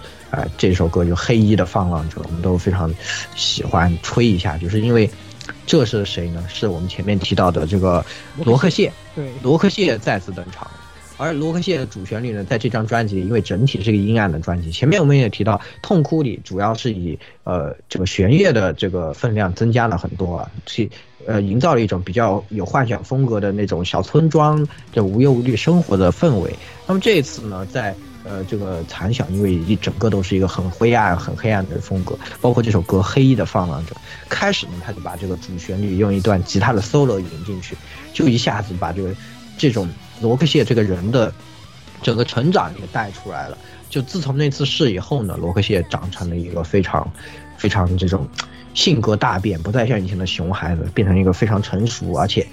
这首歌就黑衣的放浪者，我们都非常喜欢吹一下，就是因为这是谁呢？是我们前面提到的这个罗克蟹。对，罗克蟹再次登场。而罗克蟹的主旋律呢，在这张专辑因为整体是个阴暗的专辑，前面我们也提到痛哭里主要是以这个弦乐的这个分量增加了很多啊，去营造了一种比较有幻想风格的那种小村庄这无忧无虑生活的氛围。那么这一次呢，在这个残响，因为一整个都是一个很黑暗的风格，包括这首歌《黑衣的放浪者》，开始呢，他就把这个主旋律用一段吉他的 solo 引进去，就一下子把这种罗克谢这个人的整个成长也带出来了。就自从那次事以后呢，罗克谢长成了一个非常这种性格大变，不再像以前的熊孩子，变成一个非常成熟而且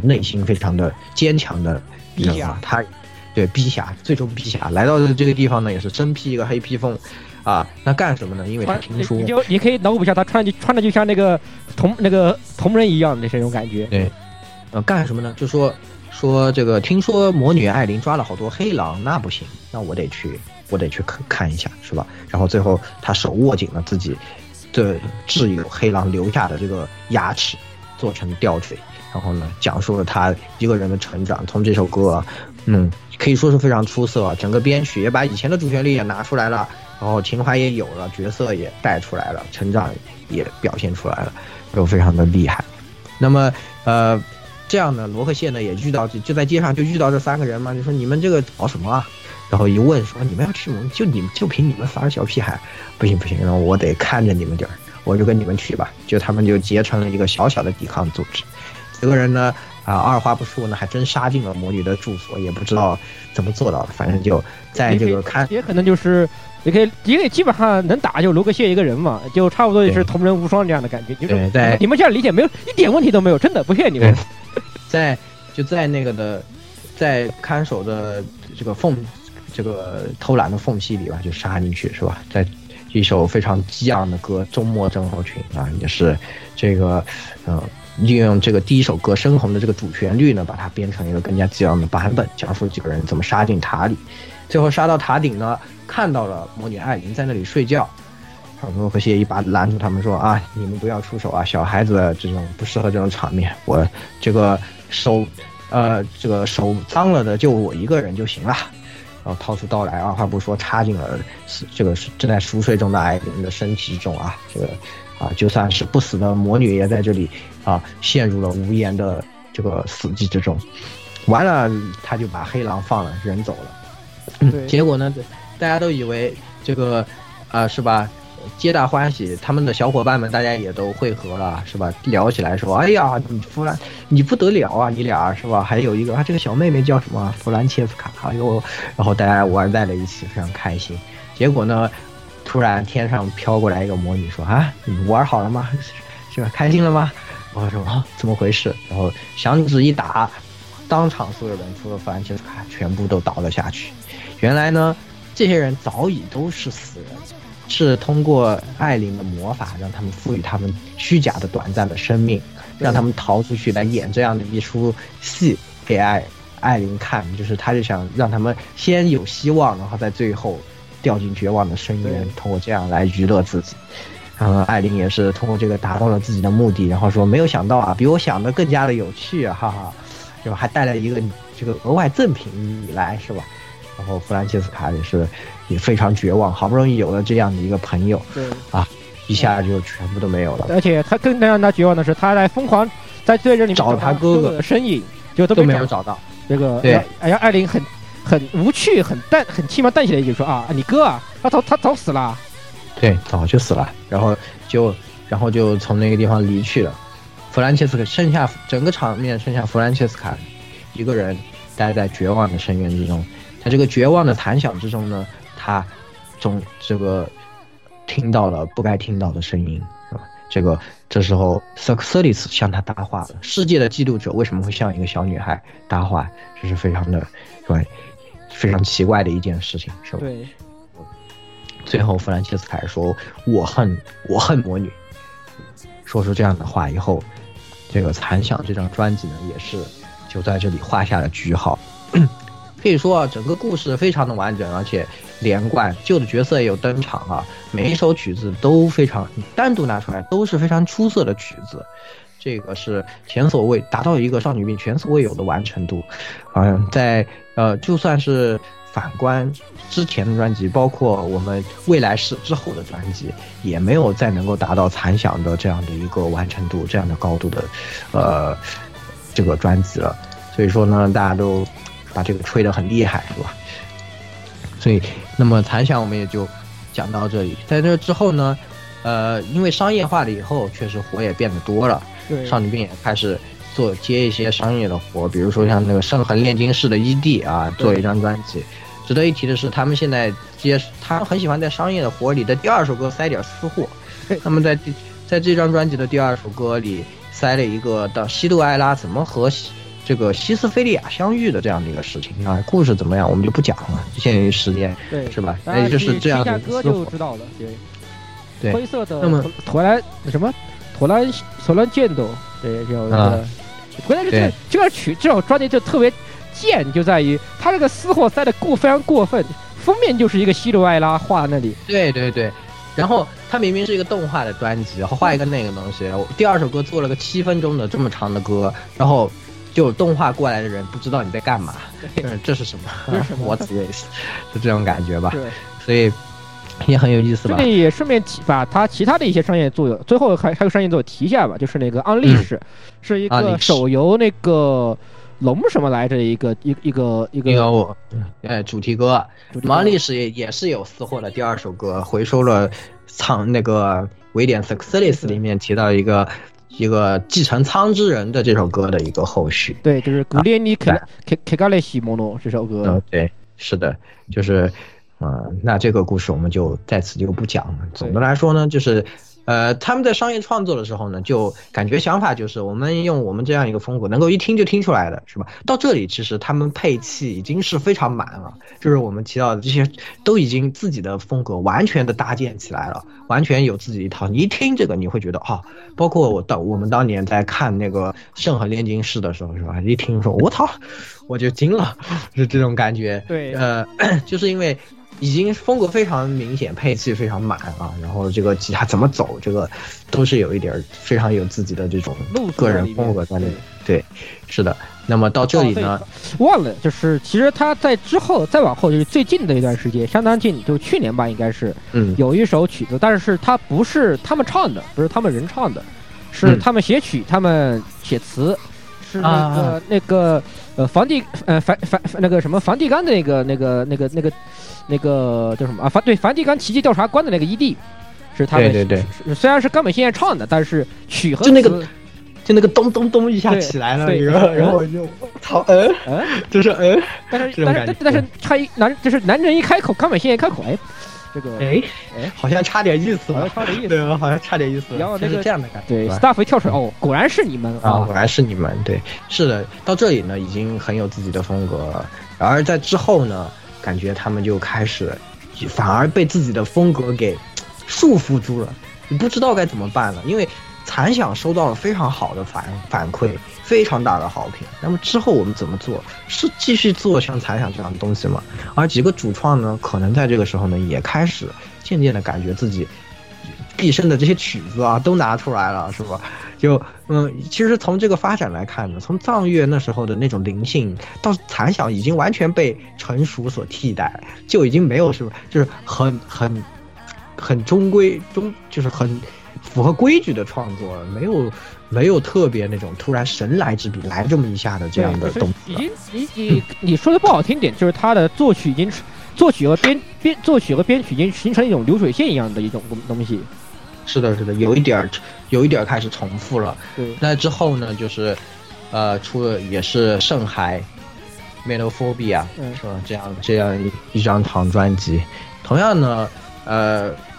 内心非常的坚强的人啊，他。对，披霞，最终披霞来到这个地方呢，也是身披一个黑披风，啊，那干什么呢？因为他听说，你可以脑补一下，他穿的就像那个同人一样的这种感觉。对，干什么呢？就说这个，听说魔女艾琳抓了好多黑狼，那不行，那我得去看一下，是吧？然后最后他手握紧了自己的挚友黑狼留下的这个牙齿，做成吊坠。然后呢，讲述了他一个人的成长，从这首歌可以说是非常出色，整个编曲也把以前的主旋律也拿出来了，然后情怀也有了，角色也带出来了，成长也表现出来了，就非常的厉害。那么这样的罗克谢呢也遇到，就在街上就遇到这三个人嘛，就说你们这个搞什么啊？然后一问说你们要去，就你们就凭你们仨小屁孩，不行不行，然后我得看着你们点儿，我就跟你们去吧。就他们就结成了一个小小的抵抗组织。这个人呢啊，二话不说呢，还真杀进了魔女的住所，也不知道怎么做到的，反正就在这个看，也可能就是。也可以基本上能打就罗克谢一个人嘛，就差不多也是同人无双这样的感觉。就是你们这样理解没有一点问题都没有，真的不骗你们。在那个的，在看守的这个偷懒的缝隙里吧，就杀进去是吧？在一首非常激昂的歌《周末症候群》啊，也是这个利用这个第一首歌深红的这个主旋律呢，把它编成一个更加激昂的版本，讲述几个人怎么杀进塔里。最后杀到塔顶呢，看到了魔女艾琳在那里睡觉，罗克谢一把拦住他们说啊，你们不要出手啊，小孩子这种不适合这种场面，我这个手脏了的就我一个人就行了。然后掏出刀来，二话不说插进了这个正在熟睡中的艾琳的身体中啊，这个啊就算是不死的魔女也在这里啊陷入了无言的这个死寂之中。完了，他就把黑狼放了，人走了。结果呢，大家都以为这个是吧，皆大欢喜，他们的小伙伴们大家也都汇合了是吧，聊起来说哎呀你不得了啊，你俩是吧，还有一个这个小妹妹叫什么弗兰切斯卡，哎呦，然后大家玩在了一起，非常开心。结果呢，突然天上飘过来一个魔女说啊，你们玩好了吗？是吧，开心了吗？我说啊，怎么回事？然后响指一打，当场所有人除了弗兰切斯卡全部都倒了下去。原来呢，这些人早已都是死人，是通过艾琳的魔法让他们赋予他们虚假的短暂的生命，让他们逃出去来演这样的一出戏给艾琳看，就是他就想让他们先有希望，然后在最后掉进绝望的深渊，通过这样来娱乐自己。然后艾琳也是通过这个达到了自己的目的，然后说没有想到啊，比我想的更加的有趣啊，哈哈。就还带了一个这个额外赠品以来是吧，然后弗兰切斯卡也非常绝望，好不容易有了这样的一个朋友，对啊，一下就全部都没有了。而且他更让他绝望的是，他在疯狂在对着你找他哥哥的身影，就都没有找到。这个对，哎呀，艾琳很无趣，很轻描淡写的就说啊，你哥啊，他早死了，对，早就死了，然后就从那个地方离去了。弗兰切斯卡剩下整个场面，剩下弗兰切斯卡一个人待在绝望的深渊之中。在这个绝望的惨响之中呢，他这个听到了不该听到的声音，这时候 Sakurice 向他搭话了。世界的嫉妒者为什么会向一个小女孩搭话？这是非常的非常奇怪的一件事情，是吧？对。最后弗兰切斯卡说：“我恨魔女。”说出这样的话以后，这个残响这张专辑呢，也是就在这里画下了句号。可以说整个故事非常的完整，而且连贯，旧的角色也有登场啊，每一首曲子都非常单独拿出来都是非常出色的曲子，这个是前所未达到一个少女病前所未有的完成度。在就算是反观之前的专辑，包括我们未来世之后的专辑，也没有再能够达到残响的这样的一个完成度，这样的高度的这个专辑了。所以说呢，大家都把这个吹得很厉害，是吧？所以那么残响我们也就讲到这里。在这之后呢，因为商业化了以后，确实活也变得多了，少女病也开始接一些商业的活，比如说像那个圣痕炼金士的 ED 啊，做一张专辑。值得一提的是，他们现在他们很喜欢在商业的活里的第二首歌塞点私货。他们在这张专辑的第二首歌里塞了一个到西杜埃拉怎么和这个西斯菲利亚相遇的这样的一个事情啊，故事怎么样我们就不讲了，限于时间，对，是吧？哎，就是这样的歌就知道了。对，灰色的陀兰剑斗，对，叫回来这个曲这首专辑就特别贱，就在于他这个私货塞的非常过分。封面就是一个西鲁艾拉画那里，对对对，然后他明明是一个动画的专辑，然后画一个那个东西，然后第二首歌做了个7分钟的这么长的歌，然后就动画过来的人不知道你在干嘛，这是什么？What's this？ 就这种感觉吧。所以也很有意思吧。这里也顺便提把他其他的一些商业作用，最后还有商业作用提一下吧，就是那个Unleash，是一个手游那个龙什么来着一个主题歌。Unleash也是有私货的第二首歌，回收了仓那个维典 Success 里面提到一个继承苍之人的这首歌的一个后续。对，就是古列尼凯西莫诺这首歌。对，是的，就是。那这个故事我们就在此就不讲了。总的来说呢，就是，他们在商业创作的时候呢，就感觉想法就是我们用我们这样一个风格，能够一听就听出来的，是吧？到这里其实他们配器已经是非常满了，就是我们提到的这些都已经自己的风格完全的搭建起来了，完全有自己一套。你一听这个，你会觉得啊，包括我们当年在看那个《圣和炼金师》的时候，是吧？一听说我操，我就惊了，是这种感觉。对，就是因为。已经风格非常明显，配器非常满啊，然后这个吉他怎么走，这个都是有一点非常有自己的这种个人风格在那里。对，是的。那么到这里呢，忘了就是其实他在之后再往后就是最近的一段时间，相当近，就去年吧，应该是有一首曲子，但是他不是他们唱的，不是他们人唱的，是他们写曲，他们写词。是梵蒂冈的那个叫什么啊？梵蒂冈奇迹调查官的那个 ED 是他们。对，虽然是冈本信彦唱的，但是曲和就那个咚咚咚一下起来了，然后我就操就是但是就是男人一开口，冈本信彦开口这个好像差点意思了，好像差点意思了，然后这样的感觉。对 ，staff 跳水哦，果然是你们啊，果然是你们。对，是的，到这里呢已经很有自己的风格了，然而在之后呢，感觉他们就开始反而被自己的风格给束缚住了，你不知道该怎么办了，因为残响收到了非常好的反馈，非常大的好评。那么之后我们怎么做？是继续做像残响这样的东西吗？而几个主创呢，可能在这个时候呢，也开始渐渐的感觉自己毕生的这些曲子啊，都拿出来了，是吧？就其实从这个发展来看呢，从藏乐那时候的那种灵性，到残响已经完全被成熟所替代，就已经没有什么，就是很就是很。符合规矩的创作了，没有特别那种突然神来之笔来这么一下的这样的东西。你说的不好听点，就是他的作曲和编曲已经形成一种流水线一样的一种东西。是的，有一点开始重复了。对，那之后呢，就是出了也是圣骸 Metalphobia 是吧？这样一张长专辑，同样呢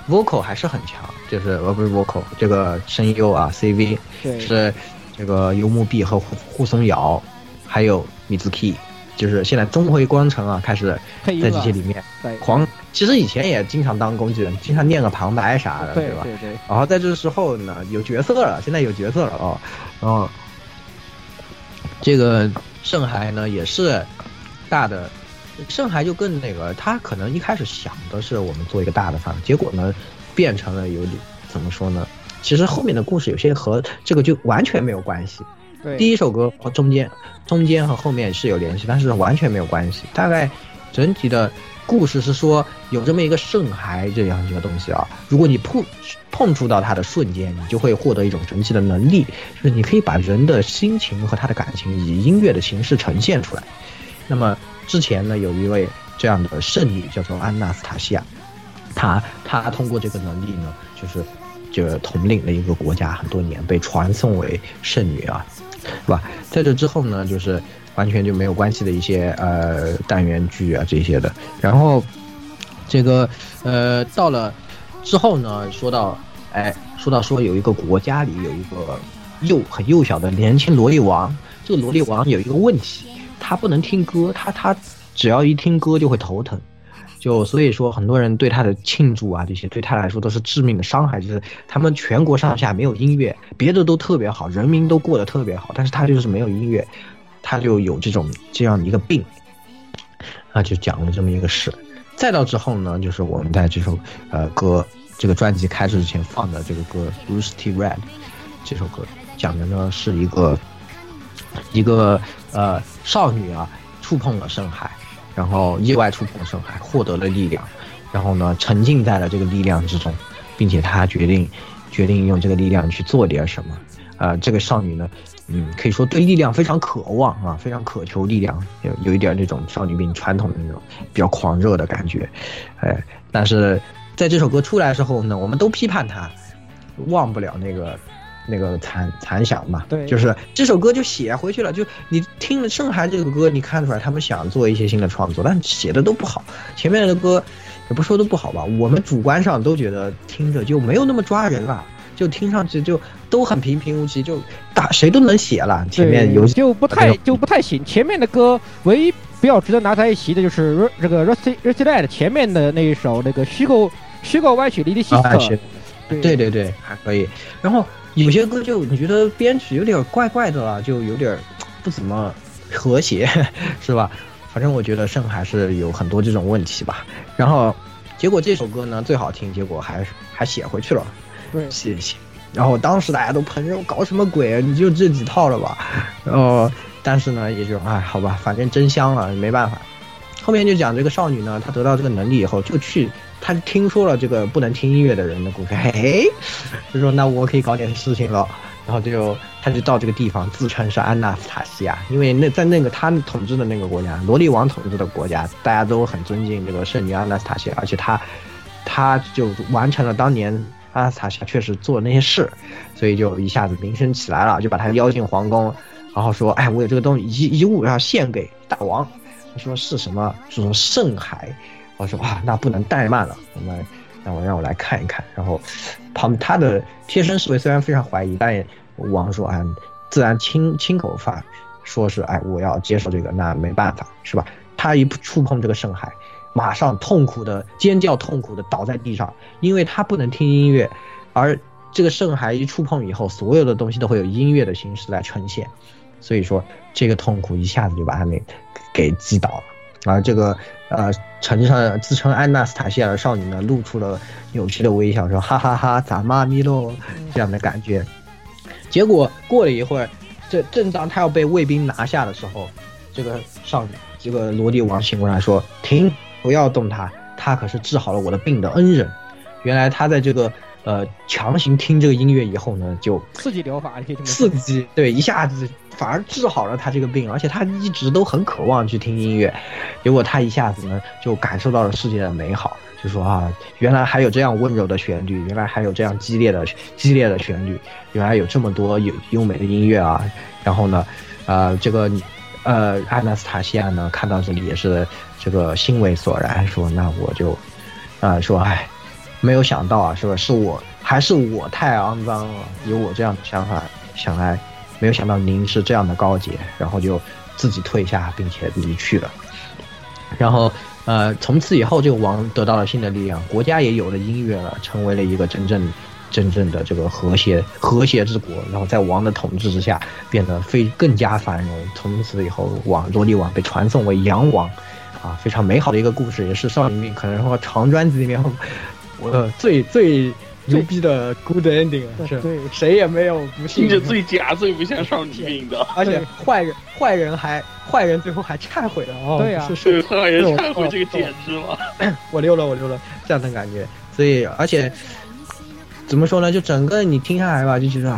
，vocal 还是很强，就是不是 vocal 这个声优啊 ，CV 是这个游牧碧和户松遥，还有米兹 key， 就是现在中回光城啊开始在这些里面狂。其实以前也经常当工具人，经常念个旁白啥的，对吧？对。然后在这时候呢，有角色了，现在有角色了哦。然后这个圣骸呢也是大的。圣骸就更那个，他可能一开始想的是我们做一个大的范围，结果呢，变成了有怎么说呢？其实后面的故事有些和这个就完全没有关系。对，第一首歌和中间和后面是有联系，但是完全没有关系。大概整体的故事是说有这么一个圣骸这样一个东西啊，如果你碰触到它的瞬间，你就会获得一种神奇的能力，就是你可以把人的心情和他的感情以音乐的形式呈现出来。那么之前呢，有一位这样的圣女叫做安娜斯塔西亚，她通过这个能力呢，就是统领了一个国家很多年，被传颂为圣女啊，是吧？在这之后呢，就是完全就没有关系的一些单元剧啊这些的。然后这个到了之后呢，说有一个国家里有一个很幼小的年轻萝莉王，这个萝莉王有一个问题。他不能听歌，他只要一听歌就会头疼，所以说很多人对他的庆祝啊，这些对他来说都是致命的伤害。就是他们全国上下没有音乐，别的都特别好，人民都过得特别好，但是他就是没有音乐，他就有这样一个病，那就讲了这么一个事。再到之后呢，就是我们在这首歌这个专辑开始之前放的这个歌《Rusty Red》这首歌，讲的呢是一个少女啊触碰了圣骸，然后意外触碰圣骸获得了力量，然后呢沉浸在了这个力量之中，并且他决定用这个力量去做点什么。这个少女呢，可以说对力量非常渴望啊，非常渴求力量，有一点这种少女病传统的那种比较狂热的感觉。但是在这首歌出来之后呢，我们都批判他忘不了那个残响嘛，对，就是这首歌就写回去了。就你听了剩下这个歌，你看出来他们想做一些新的创作，但写的都不好。前面的歌也不说都不好吧，我们主观上都觉得听着就没有那么抓人了，就听上去就都很平平无奇，就谁都能写了。前面有就不太行。前面的歌唯一比较值得拿在一起的就是这个 Rusty Light 前面的那一首那个虚构歪曲离的西侧，对还可以。然后有些歌就你觉得编曲有点怪怪的了，就有点不怎么和谐，是吧？反正我觉得剩还是有很多这种问题吧。然后结果这首歌呢最好听，结果还写回去了，对，写。然后当时大家都喷着搞什么鬼，你就这几套了吧？但是呢也就好吧，反正真香了，没办法。后面就讲这个少女呢，她得到这个能力以后，就去她听说了这个不能听音乐的人的故事，就说那我可以搞点事情了。然后就她就到这个地方自称是安纳斯塔西亚，因为在那个她统治的那个国家，萝莉王统治的国家，大家都很尊敬这个圣女安纳斯塔西亚，而且她就完成了当年安纳斯塔西亚确实做那些事，所以就一下子名声起来了，就把她邀进皇宫，然后说我有这个东西遗物要献给大王。说是什么这种圣骸，我说那不能怠慢了，让我来看一看。然后他的贴身侍卫虽然非常怀疑，但王说自然亲口说是我要接受这个，那没办法，是吧？他一触碰这个圣骸，马上痛苦的尖叫，痛苦的倒在地上，因为他不能听音乐，而这个圣骸一触碰以后，所有的东西都会有音乐的形式来呈现。所以说这个痛苦一下子就把他们给击倒了。而这个自称安纳斯塔西亚的少女呢，露出了扭曲的微笑，说哈哈哈咋妈咪喽，这样的感觉。结果过了一会儿，这正当他要被卫兵拿下的时候，这个少女这个罗地王醒过来说，停，不要动他，他可是治好了我的病的恩人。原来他在这个强行听这个音乐以后呢，就刺激疗法，你可以这么刺激，对，一下子反而治好了他这个病，而且他一直都很渴望去听音乐，结果他一下子呢就感受到了世界的美好，就说原来还有这样温柔的旋律，原来还有这样激烈的旋律，原来有这么多优美的音乐啊。然后呢，这个安纳斯塔西亚呢看到这里也是这个心为所然，说那我就说没有想到是吧？是我太肮脏了，有我这样的想法，想来没有想到您是这样的高洁，然后就自己退下并且离去了。然后从此以后这个王得到了新的力量，国家也有了音乐了，成为了一个真正的这个和谐之国。然后在王的统治之下变得更加繁荣。从此以后罗利王被传颂为洋王非常美好的一个故事，也是少女命可能说长专辑里面最牛逼的 good ending 了，是谁也没有不信，听着最假最不像少女病的，而且坏人最后还忏悔了对呀，是坏人忏悔，这个简直了，我溜了这样的感觉。所以而且怎么说呢，就整个你听下来吧，就觉得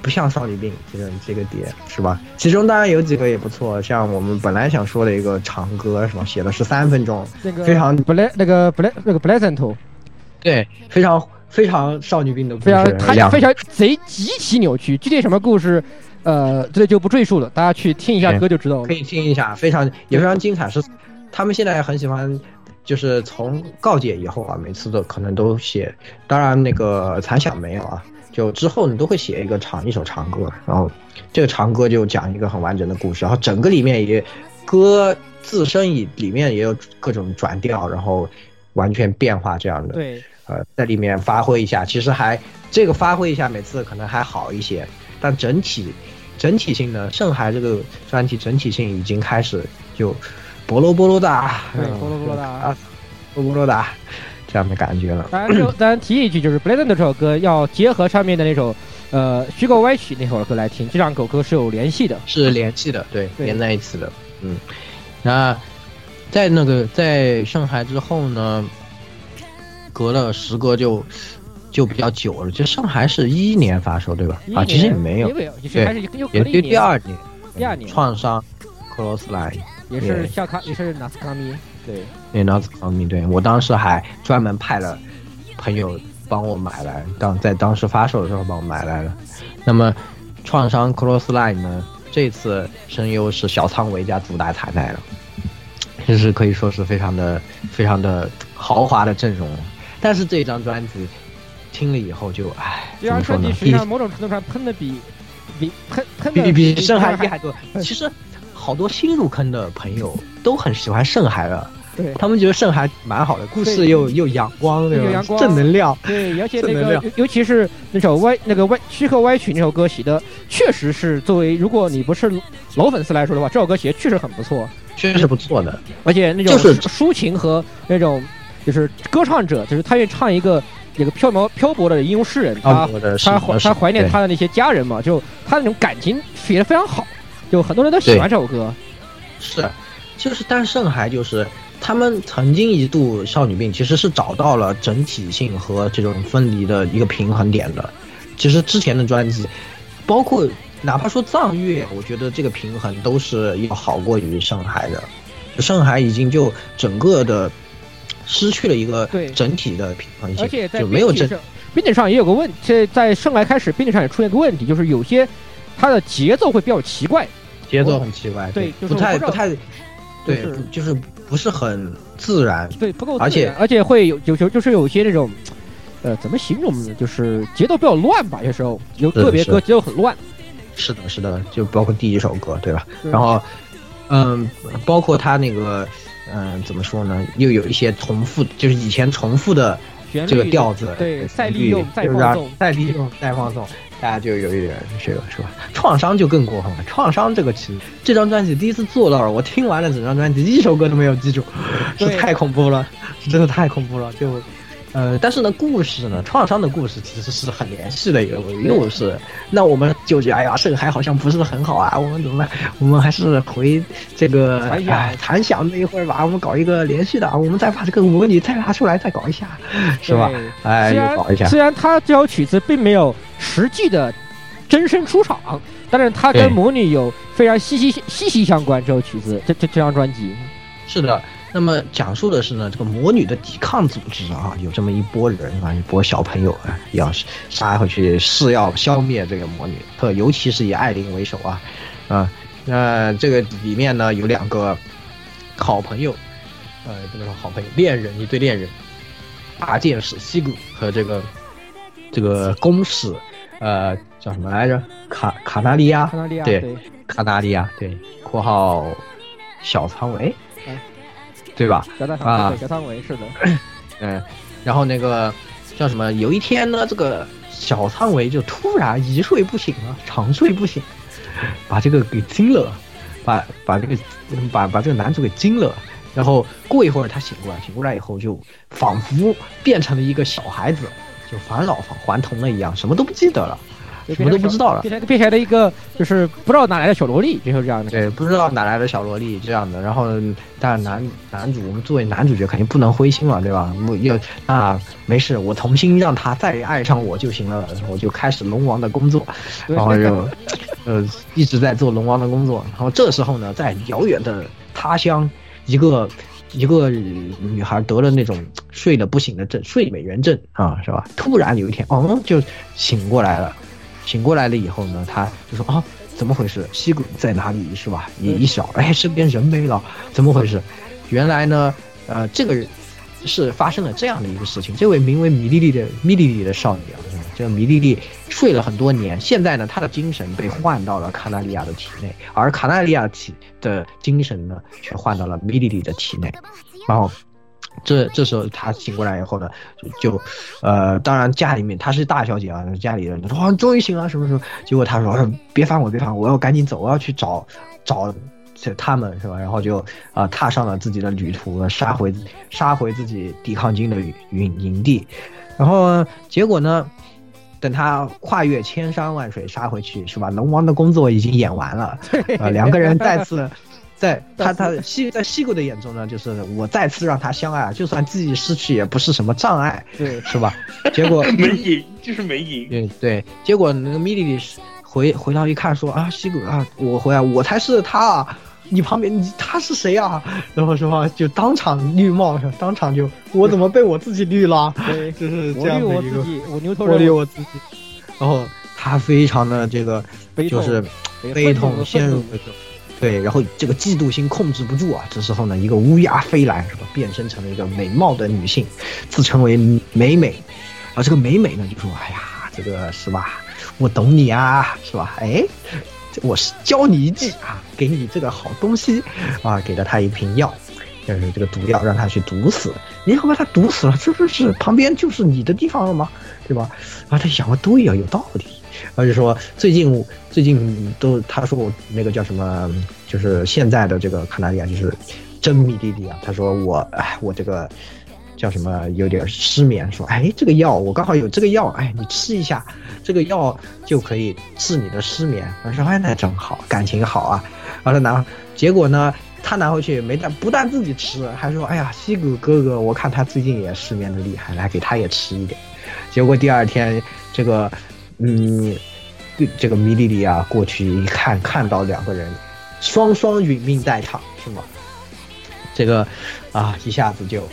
不像少女病这个碟，是吧？其中当然有几个也不错，像我们本来想说的一个长歌是吧，写了13分钟，那个非常Pleasant。对，非常非常少女病的故事，非常贼极其扭曲，具体什么故事，这就不赘述了，大家去听一下歌就知道了。可以听一下，也非常精彩。是，他们现在很喜欢，就是从告解以后每次都可能都写，当然那个残响没有就之后你都会写一首长歌，然后这个长歌就讲一个很完整的故事，然后整个里面也歌自身里面也有各种转调，然后完全变化这样的，对，在里面发挥一下，其实这个发挥一下，每次可能还好一些，但整体性呢，圣海这个专题整体性已经开始就波罗波罗达这样的感觉了。当然提一句，就是 Blazon 这首歌要结合上面的那首虚构歪曲那首歌来听，这两首歌是有联系的，对，连在一起的。那在上海之后呢，隔了时隔就比较久了。就上海是2011年发售对吧？啊，其实也没有，也就第2年，创伤 ，Clothesline 也是夏卡，也是纳斯卡米，对，也纳斯卡米，对我当时还专门派了朋友帮我买来，在当时发售的时候帮我买来了。那么创伤 Clothesline 呢，这次声优是小仓唯加主打彩奈了，就是可以说是非常的豪华的阵容。但是这张专辑听了以后就唉，这张专辑实际上某种程度上喷的比圣海还多。其实好多新入坑的朋友都很喜欢圣海了，对他们觉得圣海蛮好的，故事又阳光，对吧？阳光正能量，对，而且那个尤其是那首躯壳歪曲那首歌写的，确实是作为如果你不是老粉丝来说的话，这首歌写确实很不错，确实不错的。而且那种抒情和那种就是歌唱者，就是他愿意唱一个漂泊的吟游诗人，他怀念他的那些家人嘛，就他那种感情写得非常好，就很多人都喜欢这首歌。是，就是但圣海就是他们曾经一度少女病其实是找到了整体性和这种分离的一个平衡点的。其实之前的专辑，包括哪怕说藏乐，我觉得这个平衡都是要好过于圣海的。圣海已经就整个的失去了一个整体的平衡性，而且在就没有真。编辑上也有个问题，在圣海开始，编辑上也出现个问题，就是有些它的节奏会比较奇怪，节奏很奇怪，对，就是、不太，对，就是不是很自然，对，不够自然，而且会有就是有些那种，怎么形容呢？就是节奏比较乱吧，有时候有个别歌节奏很乱。是的，是的，就包括第一首歌，对吧？对然后，包括他那个。怎么说呢？又有一些重复，就是以前重复的这个调子，对，再利用、再放纵、再利用、再放纵，大家就有一点这个是吧？创伤就更过分了。创伤这个词，这张专辑第一次做到了，我听完了整张专辑一首歌都没有记住，是太恐怖了，是真的太恐怖了。就，但是呢，故事呢，创伤的故事其实是很联系的一个故事。那我们就觉得，哎呀，这个还好像不是很好啊，我们怎么办？我们还是回这个残响那一会儿吧，我们搞一个连续的，我们再把这个模拟再拿出来再搞一下，是吧？哎，又搞一下。虽然他这首曲子并没有实际的真身出场，但是他跟模拟有非常息息相关。这首曲子，这张专辑，是的。那么讲述的是呢，这个魔女的抵抗组织啊，有这么一波人啊，一波小朋友啊，要杀回去，是要消灭这个魔女，尤其是以艾琳为首啊，那这个里面呢有两个好朋友，这个好朋友恋人，一对恋人，大剑士西谷和这个公使，叫什么来着？卡纳利亚，对，卡纳利亚，对，（小仓唯）。对吧？啊，小仓唯是的，然后那个叫什么？有一天呢，这个小仓唯就突然一睡不醒了，长睡不醒，把这个给惊了，把这个男主给惊了。然后过一会儿他醒过来以后就仿佛变成了一个小孩子，就返老还童了一样，什么都不记得了。什么都不知道了，变成了一个就是不知道哪来的小萝莉，就是这样的。对，不知道哪来的小萝莉这样的。然后，但男主，我们作为男主角肯定不能灰心了，对吧？没事，我重新让他再爱上我就行了。我就开始龙王的工作，然后就一直在做龙王的工作。然后这时候呢，在遥远的他乡，一个女孩得了那种睡得不醒的症，睡美人症啊，是吧？突然有一天，就醒过来了。醒过来了以后呢，他就说怎么回事？西谷在哪里是吧？一想，哎，身边人没了，怎么回事？原来呢，这个人是发生了这样的一个事情。这位名为米莉莉的少女啊，这米莉莉睡了很多年，现在呢，她的精神被换到了卡纳利亚的体内，而卡纳利亚的精神呢，却换到了米莉莉的体内。然后，这时候他醒过来以后呢，就当然家里面她是大小姐啊，家里人说终于醒了什么什么，结果他说别烦我，我要赶紧走，我要去找他们是吧？然后就踏上了自己的旅途，杀回自己抵抗军的营地，然后结果呢，等他跨越千山万水杀回去是吧？龙王的工作已经演完了，两个人再次。在西谷的眼中呢，就是我再次让他相爱，就算自己失去也不是什么障碍，对，是吧？结果没赢，就是没赢。对对，结果那个米莉回到一看说啊，西谷啊，我回来，我才是他啊，你旁边你他是谁啊？然后说就当场绿帽，当场就我怎么被我自己绿了？对，就是这样的一个，我牛头人，我绿我自己。然后他非常的这个就是悲痛陷入。对，然后这个嫉妒心控制不住啊，这时候呢，一个乌鸦飞来，是吧？变身成了一个美貌的女性，自称为美美。然后这个美美呢，就说：“哎呀，这个是吧？我懂你啊，是吧？哎，我是教你一计啊，给你这个好东西啊，给了他一瓶药，就是这个毒药，让他去毒死。你要把他毒死了，这不是旁边就是你的地方了吗？对吧？”啊，他想的对啊，有道理。而且说最近都他说我那个叫什么，就是现在的这个卡纳利亚就是真米弟弟啊，他说我这个叫什么有点失眠，说哎这个药我刚好有这个药，哎你吃一下这个药就可以治你的失眠。我说哎那真好，感情好啊。然后结果呢他拿回去没不但自己吃，还说哎呀西谷哥哥我看他最近也失眠的厉害，来给他也吃一点。结果第二天这个。这个米莉莉啊，过去一看，看到两个人双殒命在场，是吗？这个啊，一下子就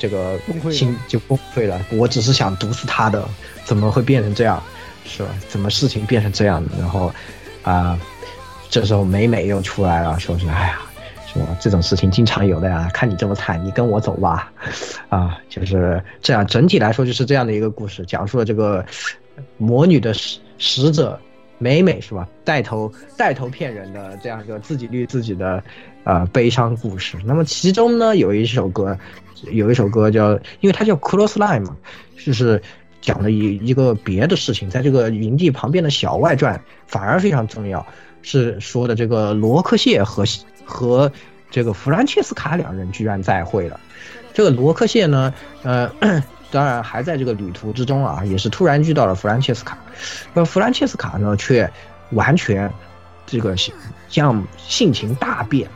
这个心就崩溃了。我只是想毒死他的，怎么会变成这样？是吧？怎么事情变成这样的？然后啊，这时候美美又出来了，说是哎呀，什么这种事情经常有的呀。看你这么惨，你跟我走吧。啊，就是这样。整体来说，就是这样的一个故事，讲述了这个。魔女的使者美美是吧？带头骗人的这样一个自己律自己的悲伤故事。那么其中呢有一首歌叫，因为它叫 Cross Line 嘛，就是讲了一个别的事情，在这个营地旁边的小外传反而非常重要，是说的这个罗克谢和这个弗兰切斯卡两人居然再会了。这个罗克谢呢当然还在这个旅途之中啊，也是突然遇到了弗兰切斯卡。那弗兰切斯卡呢，却完全这个像性情大变，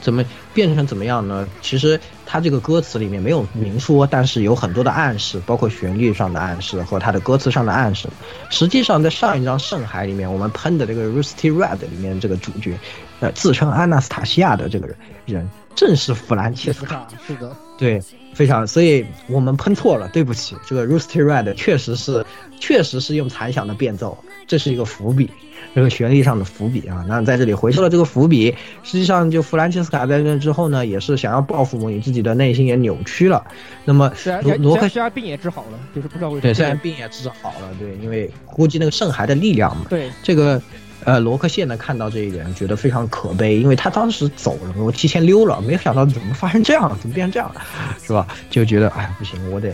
怎么变成怎么样呢？其实他这个歌词里面没有明说，但是有很多的暗示，包括旋律上的暗示和他的歌词上的暗示。实际上在上一张《圣海》里面，我们喷的这个 Rusty Red 里面这个主角，自称阿纳斯塔西亚的这个人正是弗兰切斯卡。是的，对，非常，所以我们喷错了，对不起。这个 Rusty Red 确实是用残响的变奏，这是一个伏笔，这个旋律上的伏笔啊。那在这里回收了这个伏笔，实际上就弗兰切斯卡在这之后呢，也是想要报复魔女，自己的内心也扭曲了。那么虽然病也治好了，就是不知道为什么。对，虽然病也治好了，对，因为估计那个圣骸的力量嘛。对，这个。罗克谢呢看到这一点，觉得非常可悲，因为他当时走了，我提前溜了，没想到怎么发生这样，怎么变成这样，是吧？就觉得哎不行，我得，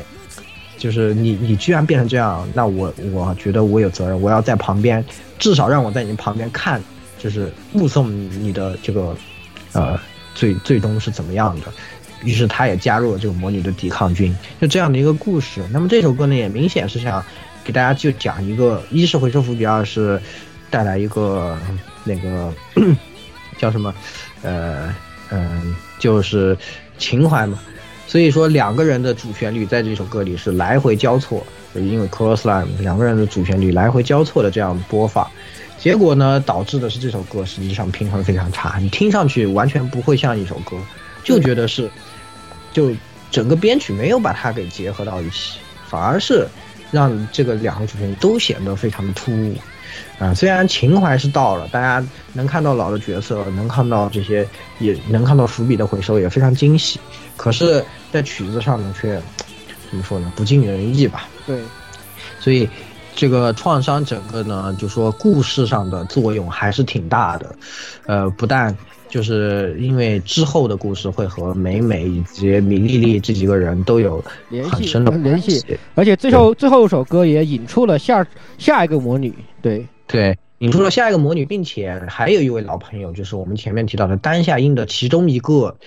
就是你居然变成这样，那我觉得我有责任，我要在旁边，至少让我在你旁边看，就是目送你的这个，最终是怎么样的。于是他也加入了这个魔女的抵抗军，就这样的一个故事。那么这首歌呢，也明显是想给大家就讲一个，一是回收伏笔，二是。带来一个那个叫什么就是情怀嘛。所以说两个人的主旋律在这首歌里是来回交错，因为 Crossline 两个人的主旋律来回交错的这样播放，结果呢导致的是这首歌实际上平衡非常差，你听上去完全不会像一首歌，就觉得是就整个编曲没有把它给结合到一起，反而是让这个两个主旋律都显得非常的突兀啊，虽然情怀是到了，大家能看到老的角色，能看到这些，也能看到伏笔的回收，也非常惊喜。可是，在曲子上呢，却怎么说呢，不尽人意吧？对。所以，这个创伤整个呢，就说故事上的作用还是挺大的。不但就是因为之后的故事会和美美以及米莉莉这几个人都有很深的联系，而且最后一首歌也引出了下一个魔女。对对，引出了下一个魔女，并且还有一位老朋友，就是我们前面提到的丹下英的其中一个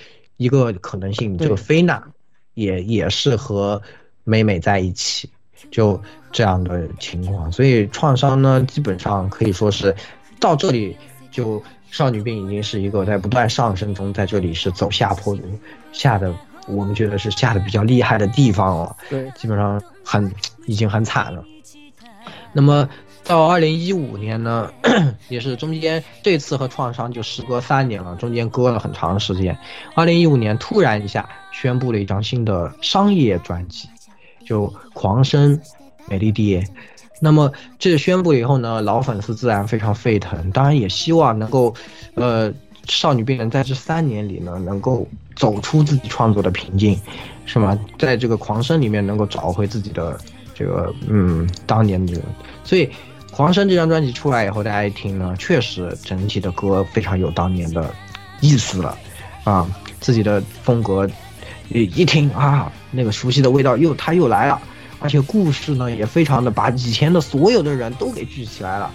可能性，这个菲娜也是和美美在一起，就这样的情况。所以创伤呢，基本上可以说是到这里就少女病已经是一个在不断上升中，在这里是走下坡的，下的我们觉得是下的比较厉害的地方哦。对，基本上已经很惨了。那么到2015年呢，也是中间这次和创伤就时隔3年了，中间隔了很长时间。2015年突然一下宣布了一张新的商业专辑，就《狂生美丽爹》。那么这宣布以后呢，老粉丝自然非常沸腾，当然也希望能够，少女病人在这3年里呢，能够走出自己创作的瓶颈，是吗？在这个狂生里面能够找回自己的这个当年的这个，所以狂生这张专辑出来以后，大家一听呢，确实整体的歌非常有当年的意思了，啊，自己的风格一听啊，那个熟悉的味道他又来了。而且故事呢也非常的把以前的所有的人都给聚起来了，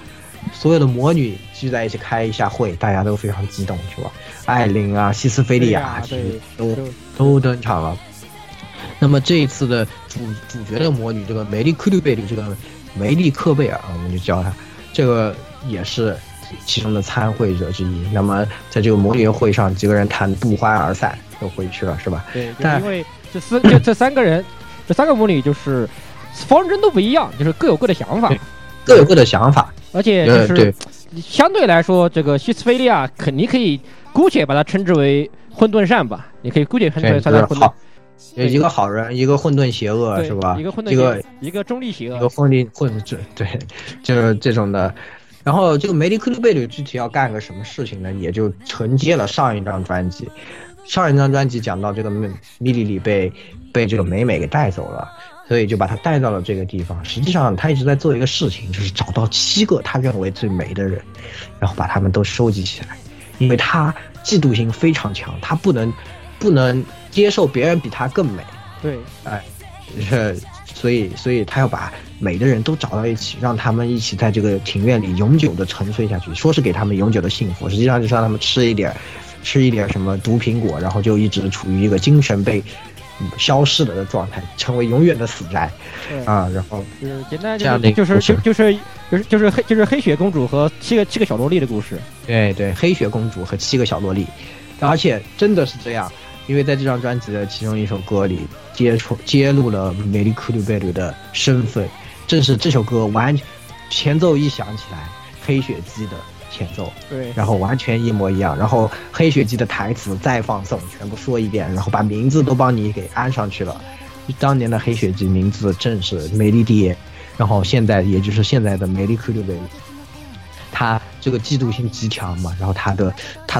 所有的魔女聚在一起开一下会，大家都非常激动，是吧？艾琳啊，西斯菲利亚啊，都登场了。那么这一次的主角的魔女，这个梅丽克贝尔啊，我们就叫她，这个也是其中的参会者之一。那么在这个魔女会上，几个人谈不欢而散，又回去了，是吧？对，但因为这三个人。这三个魔女就是方针都不一样，就是各有各的想法，各有各的想法。而且就是相对来说，这个西斯菲利亚肯定可以姑且把它称之为混沌善吧，你可以姑且称之为混沌。一个好人，一个混沌邪恶，是吧？一个中立邪恶，一个混对，就是这种的。然后这个梅丽克利贝里具体要干个什么事情呢？也就承接了上一张专辑。上一张专辑讲到这个米莉莉被这个美美给带走了，所以就把她带到了这个地方。实际上她一直在做一个事情，就是找到7个她认为最美的人，然后把他们都收集起来。因为她嫉妒心非常强，她不能接受别人比她更美。对，哎，所以她要把美的人都找到一起，让他们一起在这个庭院里永久的沉睡下去。说是给他们永久的幸福，实际上就是让他们吃一点什么毒苹果，然后就一直处于一个精神被消失了的状态，成为永远的死宅啊。然后简单就是黑雪公主和七个小萝莉的故事。对，黑雪公主和7个小萝莉，而且真的是这样，因为在这张专辑的其中一首歌里揭露了梅丽库鲁贝鲁的身份，正是这首歌前奏一响起来，黑雪姬的前奏，对，然后完全一模一样，然后黑雪姬的台词再放送全部说一遍，然后把名字都帮你给安上去了。当年的黑雪姬名字正是梅丽迪，然后现在也就是现在的梅丽克利维。他这个嫉妒心极强嘛，然后他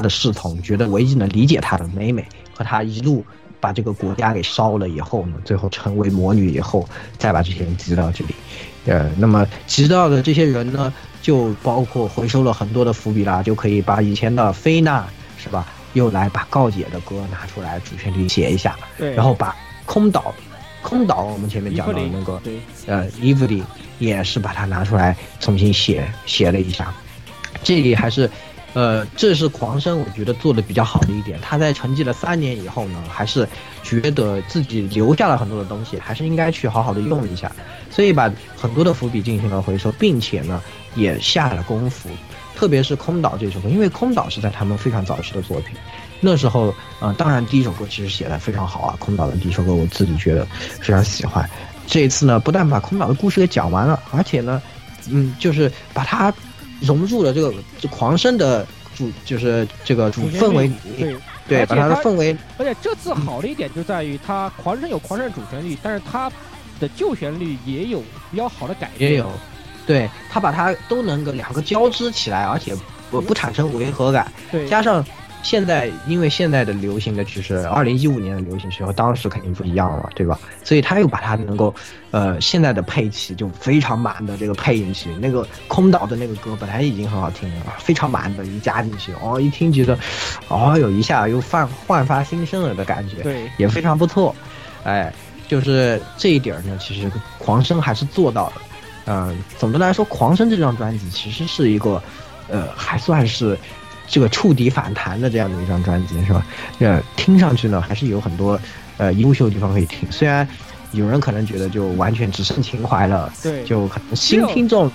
的侍从觉得唯一能理解他的美美，和他一路把这个国家给烧了以后呢，最后成为魔女以后，再把这些人集到这里。那么集到的这些人呢，就包括回收了很多的伏笔啦，就可以把以前的菲娜，是吧？又来把告解的歌拿出来主旋律写一下，对。然后把空岛我们前面讲到的那个伊芙琳也是把它拿出来重新写了一下。这里还是这是狂生我觉得做的比较好的一点，他在沉寂了3年以后呢，还是觉得自己留下了很多的东西，还是应该去好好的用一下，所以把很多的伏笔进行了回收，并且呢也下了功夫，特别是空岛这首歌，因为空岛是在他们非常早期的作品，那时候当然第一首歌其实写的非常好啊，空岛的第一首歌我自己觉得非常喜欢。这一次呢，不但把空岛的故事给讲完了，而且呢就是把它融入了这狂生的就是这个主氛围里，对，把它的氛围。而且这次好的一点就在于它狂生有狂生的主旋律，但是它的旧旋律也有比较好的改变，也有，对，它把它都能够两个交织起来，而且不产生违和感。对，加上现在因为现在的流行的趋势，2015年的流行时候，当时肯定不一样了，对吧？所以他又把它能够，现在的配器就非常满的这个配音器，那个空岛的那个歌本来已经很好听了，非常满的一加进去，一听觉得，有一下又焕发新生了的感觉，对，也非常不错。哎，就是这一点呢，其实狂生还是做到了。总的来说，狂生这张专辑其实是一个，还算是。这个触底反弹的这样的一张专辑，是吧？听上去呢还是有很多优秀的地方可以听，虽然有人可能觉得就完全只剩情怀了，对，就可能新听众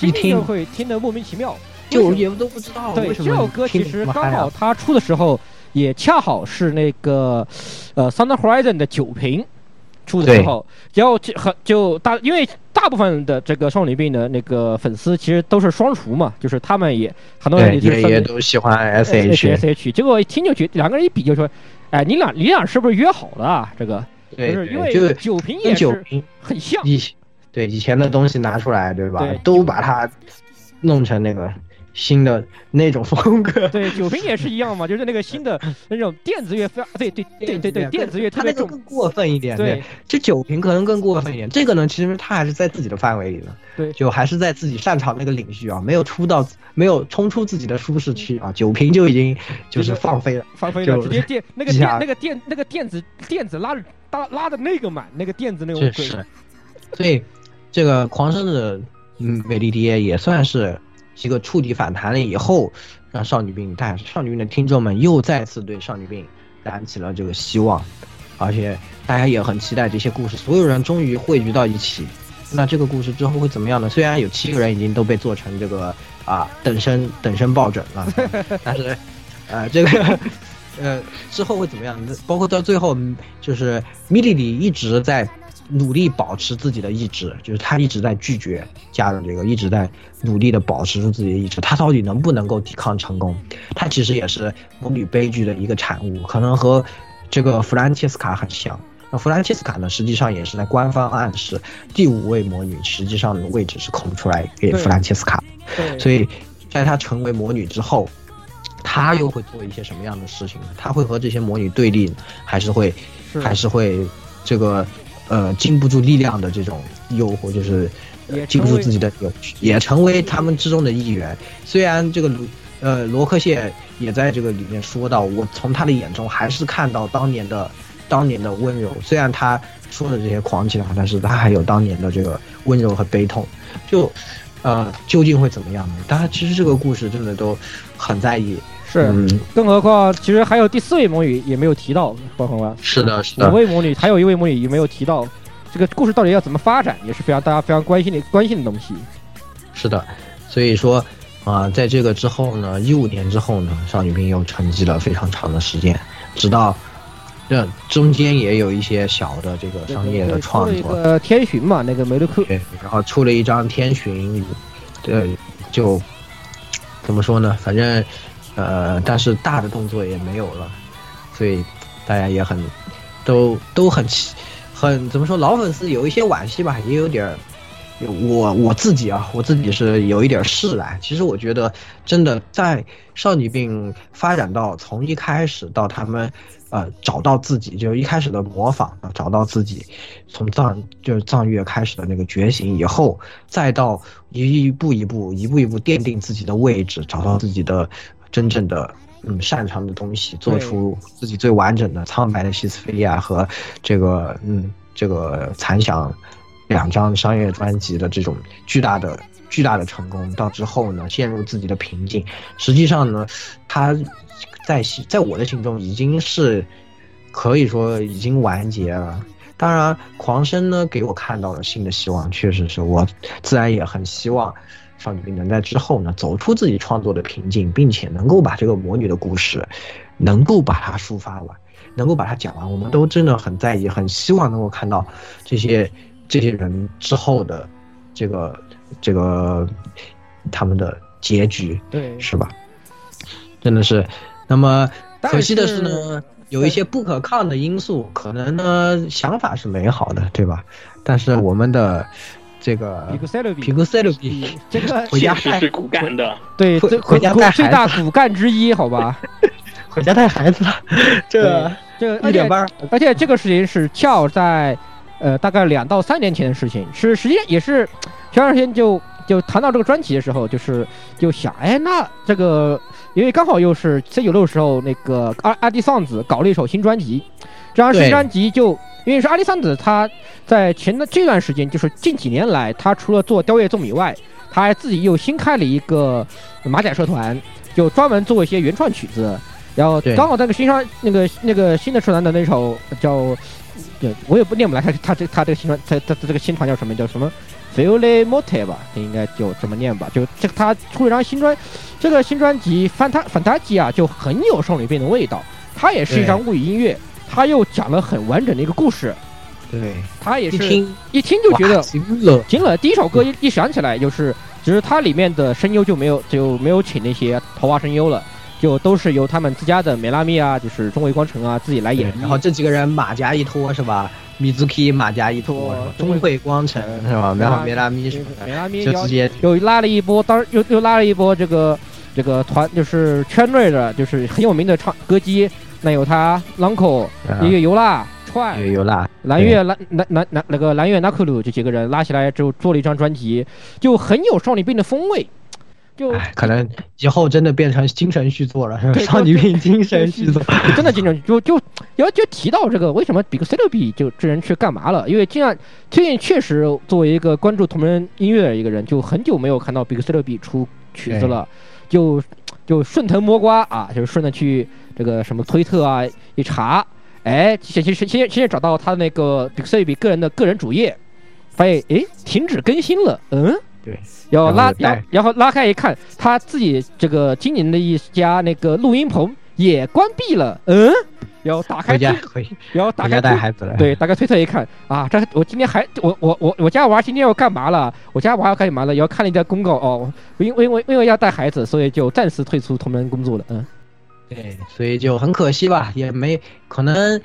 一听就会听得莫名其妙，就也都不知道。对，这首歌其实刚好它出的时候，也恰好是那个Sound Horizon 的9屏。 出的时候，然后因为大部分的这个少女病的那个粉丝其实都是双厨嘛，就是他们也很多人也都喜欢 SH， 结果一听就觉得两个人一比就说，哎，你俩是不是约好了啊？这个对，因为9屏也是很像，对以前的东西拿出来，对吧？对都把它弄成那个。 新的那种风格，对9屏也是一样嘛，就是那个新的那种电子乐，对，电子乐它那种更过分一点，对，这9屏可能更过分一点，这个呢其实它还是在自己的范围里的，对，就还是在自己擅长那个领域啊，没有冲出自己的舒适区啊，9屏就已经就是放飞了，直接那个电子拉的那个满，那个电子那种鬼，所以这个狂生的美丽爹也算是。 这个触底反弹了以后，让少女病，但少女病的听众们又再次对少女病燃起了这个希望，而且大家也很期待这些故事，所有人终于汇聚到一起。那这个故事之后会怎么样呢？虽然有7个人已经都被做成这个等身抱枕了，但是之后会怎么样？包括到最后，就是米莉莉一直在。 努力保持自己的意志，就是他一直在拒绝加入这个，一直在努力的保持住自己的意志。他到底能不能够抵抗成功？他其实也是母女悲剧的一个产物，可能和这个弗兰切斯卡很像。那弗兰切斯卡呢，实际上也是在官方暗示第5位魔女实际上的位置是空出来给弗兰切斯卡。所以，在她成为魔女之后，她又会做一些什么样的事情呢？她会和这些魔女对立，还是会这个？ 经不住力量的这种诱惑，就是经不住自己的诱惑，也成为他们之中的一员。虽然这个罗克谢也在这个里面说到，我从他的眼中还是看到当年的温柔。虽然他说的这些狂气的话，但是他还有当年的这个温柔和悲痛。究竟会怎么样呢？当然，其实这个故事真的都很在意。 是，更何况其实还有第4位魔女也没有提到，包括吧？是的，5位魔女还有1位魔女也没有提到，这个故事到底要怎么发展，也是非常大家非常关心的东西。是的，所以说在这个之后呢，15年之后呢，少女病又沉寂了非常长的时间，直到这中间也有一些小的这个商业的创作，天巡嘛，那个梅勒库，然后出了一张天巡，对，就怎么说呢？反正。 但是大的动作也没有了，所以大家也都很怎么说，老粉丝有一些惋惜吧，也有点儿。我自己是有一点释然。其实我觉得，真的在少女病发展到从一开始到他们找到自己，就是一开始的模仿，找到自己，从藏乐开始的那个觉醒以后，再到一步一步奠定自己的位置，找到自己的真正的擅长的东西，做出自己最完整的苍白的西斯菲利亚和这个残响。 2张商业专辑的这种巨大的成功，到之后呢，陷入自己的瓶颈。实际上呢，他在我的心中已经是可以说已经完结了。当然，狂生呢给我看到了新的希望，确实是我自然也很希望少女病能在之后呢走出自己创作的瓶颈，并且能够把这个魔女的故事能够把它抒发完，能够把它讲完。我们都真的很在意，很希望能够看到这些人之后的这个他们的结局，对，是吧？真的是。那么可惜的是呢，有一些不可抗的因素，可能呢想法是美好的，对吧？但是我们的这个皮古塞鲁比这个回家是骨干的，对，回家带最大骨干之一，好吧？回家带孩子了，这1点半，而且这个事情是恰好在。 大概2到3年前的事情，是实际上也是前段时间就谈到这个专辑的时候，就想，哎，那这个因为刚好又是C96时候那个阿迪桑子搞了一首新专辑，这张新专辑就因为是阿迪桑子，他在这段时间，就是近几年来，他除了做雕夜纵以外，他还自己又新开了一个马甲社团，就专门做一些原创曲子，然后刚好那个那个新的社团的那首叫。 对，我也不念不来，他这个新团叫什么？ Feel Motel 吧，应该就这么念吧。就这他出了张新专，这个新专辑Fantasia啊，就很有少女变的味道。它也是一张物语音乐，它又讲了很完整的一个故事。对，它也是一听就觉得惊了。第一首歌一想起来就是，只是它里面的声优就没有请那些头发声优了。就都是由他们自家的梅拉米啊，就是中卫光城啊自己来演。然后这几个人马甲一拖是吧？米兹基马甲一拖，中卫光城是吧？然后梅拉米什么的，梅拉米就直接又拉了一波，又拉了一波这个团，就是圈内的，就是很有名的唱歌姬，那有他朗口、一个尤拉、串、蓝月、蓝月纳库鲁这几个人拉起来之后做了一张专辑，就很有少女病的风味。就可能以后真的变成精神续作了，是吧？少女病精神续作，真的精神就提到这个，为什么Busetibi就这人去干嘛了？因为最近确实作为一个关注同人音乐的一个人，就很久没有看到Busetibi出曲子了，就顺藤摸瓜啊，就是顺着去这个什么推特啊一查，哎，先找到他那个Busetibi个人主页，发现哎停止更新了，嗯。对，然后拉开一看，他自己这个经营的一家那个录音棚也关闭了。嗯，然后打开，带孩子来。对，打开推特一看啊，这我今天还我家娃今天要干嘛了？我家娃要干嘛了？要看了一个公告哦，因为要带孩子，所以就暂时退出同人工作了。嗯，对，所以就很可惜吧，也没可能。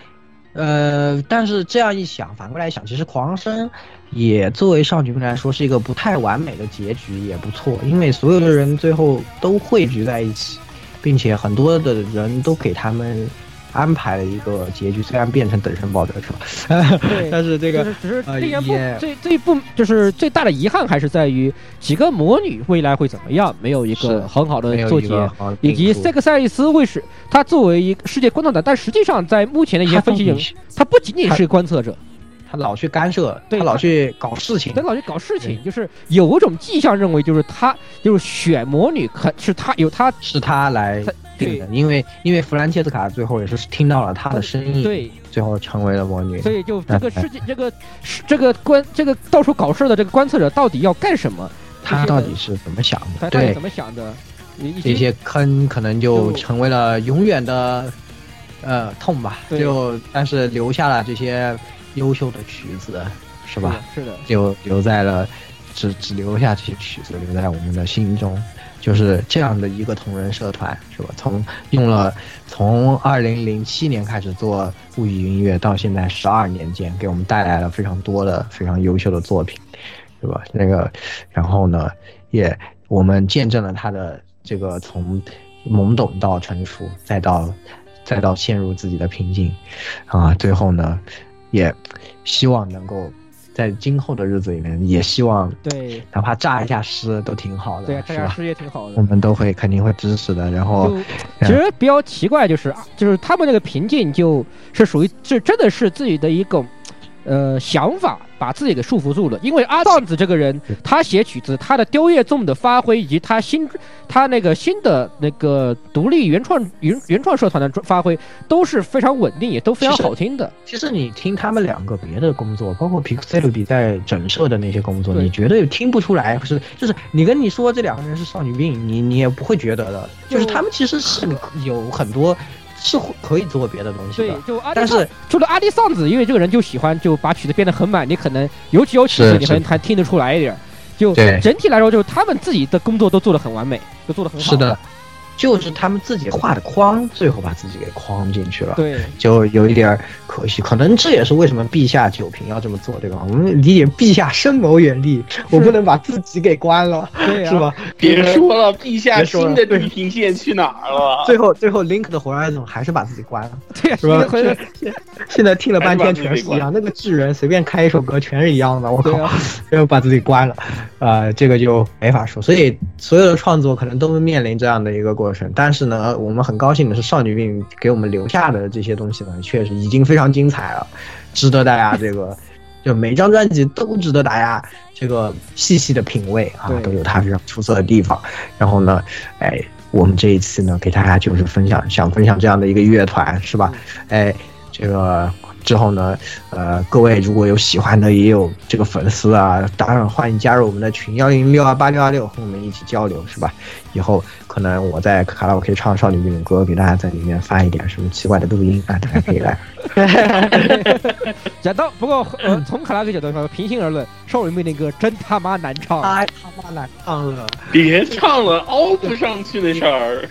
但是这样一想，反过来想，其实狂生也作为少女病来说是一个不太完美的结局，也不错，因为所有的人最后都汇聚在一起，并且很多的人都给他们安排了一个结局，虽然变成等身爆炸车，但是这个只是令人就是最大的遗憾还是在于几个魔女未来会怎么样，没有一个很好的作结，以及塞克赛利斯为是他作为一个世界观测者，但实际上在目前的一些分析中，他不仅仅是观测者。他老去干涉，对，他老去搞事情，就是有一种迹象认为，就是他就是选魔女，是他来定的，因为弗兰切斯卡最后也是听到了他的声音，对，最后成为了魔女。所以就这个世界，这个到处搞事的这个观测者到底要干什么？他到底是怎么想的？对，怎么想的？这些坑可能就成为了永远的痛吧。但是留下了这些。优秀的曲子是吧？是的，留在了，只留下这些曲子留在我们的心中，就是这样的一个同人社团是吧？从2007年开始做物语音乐到现在12年间，给我们带来了非常多的非常优秀的作品，是吧？那个，然后呢，也我们见证了他的这个从懵懂到成熟，再到陷入自己的瓶颈，啊，最后呢。也希望能够在今后的日子里面，也希望对，哪怕炸一下诗都挺好的，对，炸一下诗也挺好的，我们都会肯定会支持的。然后，其实比较奇怪就是他们那个瓶颈，就是属于是真的是自己的一个想法把自己给束缚住了。因为阿道子这个人，他写曲子，他的雕叶纵的发挥，以及他那个新的那个独立原创社团的发挥，都是非常稳定，也都非常好听的。其实你听他们两个别的工作，包括Busetibi在整社的那些工作，你绝对听不出来，就是你跟你说这两个人是少女病，你也不会觉得的，就是他们其实是有很多。是可以做别的东西的，对，但是除了阿迪桑子，因为这个人就喜欢就把曲子变得很满，你可能有曲子你还听得出来一点。就整体来说，就是他们自己的工作都做得很完美，都做得很好。是的，就是他们自己画的框，最后把自己给框进去了。对，就有一点可惜，可能这也是为什么陛下九平要这么做，对吧？我们理解陛下深谋远虑，我不能把自己给关了，对、啊、是吧？别说了，陛下新的地平线去哪儿了？最后 Link 的 Horizon 还是把自己关了，对、啊，是吧？现在听了半天全是一样，那个巨人随便开一首歌全是一样的，我靠，又、啊、把自己关了，这个就没法说。所以所有的创作可能都面临这样的一个过程，但是呢，我们很高兴的是，少女病给我们留下的这些东西呢，确实已经非常精彩了，值得大家这个，就每张专辑都值得大家这个细细的品味啊，都有它非常出色的地方。然后呢，哎，我们这一期呢，给大家就是分享，想分享这样的一个乐团，是吧？哎，这个之后呢，各位如果有喜欢的，也有这个粉丝啊，当然欢迎加入我们的群106288686，和我们一起交流，是吧？以后可能我在卡拉 OK 唱少女命的歌，给大家在里面发一点什么奇怪的录音啊，大家可以来。讲到不过，从卡拉 OK 角度上，平心而论，少女命的歌真他妈难唱，太他妈难唱了，别唱了，凹不上去那事儿。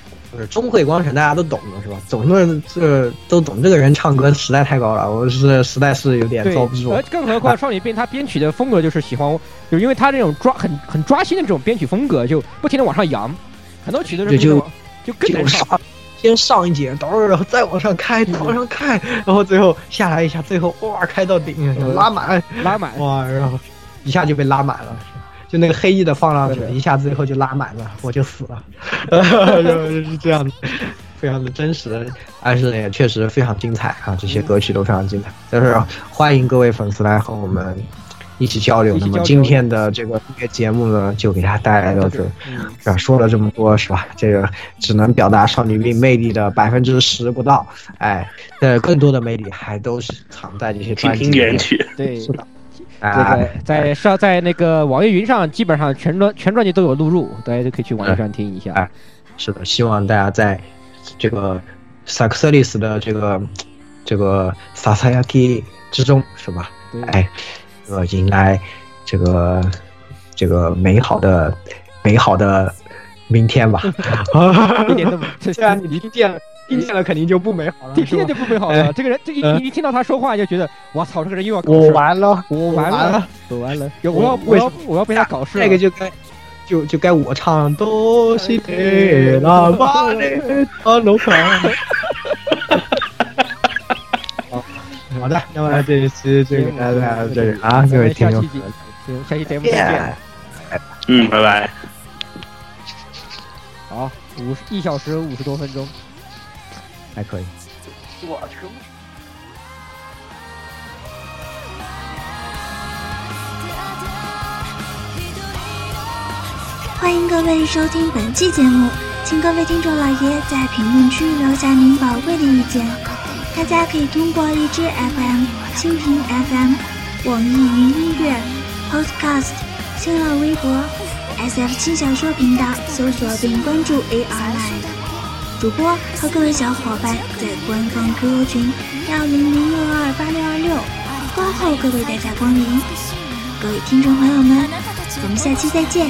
钟慧光神大家都懂的是吧？总是这都懂，这个人唱歌实在太高了，我是实在是有点遭不住。更何况少女病他编曲的风格就是喜欢，就因为他这种很抓心的这种编曲风格，就不停的往上扬，很多曲子就更难唱。先上一节，然后再往上开，再往上开，然后最后下来一下，最后哇开到顶，拉满，哇，然后一下就被拉满了。就那个黑衣的放上去一下子以后就拉满了，我就死了。就是这样的，非常的真实，但是也确实非常精彩啊，这些歌曲都非常精彩，就是欢迎各位粉丝来和我们一起交流。那么今天的这个节目呢，就给大家带来到这，是吧？说了这么多，是吧？这个只能表达少女病魅力的10%不到，哎，更多的魅力还都是藏在这些专辑里面。对，是的。在那个网易云上，基本上全专辑都有录入，大家就可以去网易上听一下。是的，希望大家在这个 Success 的这个 Sasayaki 之中，是吧？哎，迎来这个美好的明天吧。一点都不，虽然你听见了肯定就不美好了，听见就不美好了。这个人，这一听到他说话就觉得，哇操，这个人又要搞事，我完了，我要被他搞事了。那个就该我唱都西得啦吧嘞，啊楼房。好的，那么这期这个啊，各位听众，下期节目再见。拜拜。好，1小时50多分钟。还可以。我出。欢迎各位收听本期节目，请各位听众老爷在评论区留下您宝贵的意见。大家可以通过一支 FM、蜻蜓 FM、网易云音乐、Podcast、新浪微博、SF7 小说频道搜索并关注 AR Live。主播和各位小伙伴在官方 QQ 群100622866恭候各位大驾光临，各位听众朋友们，我们下期再见。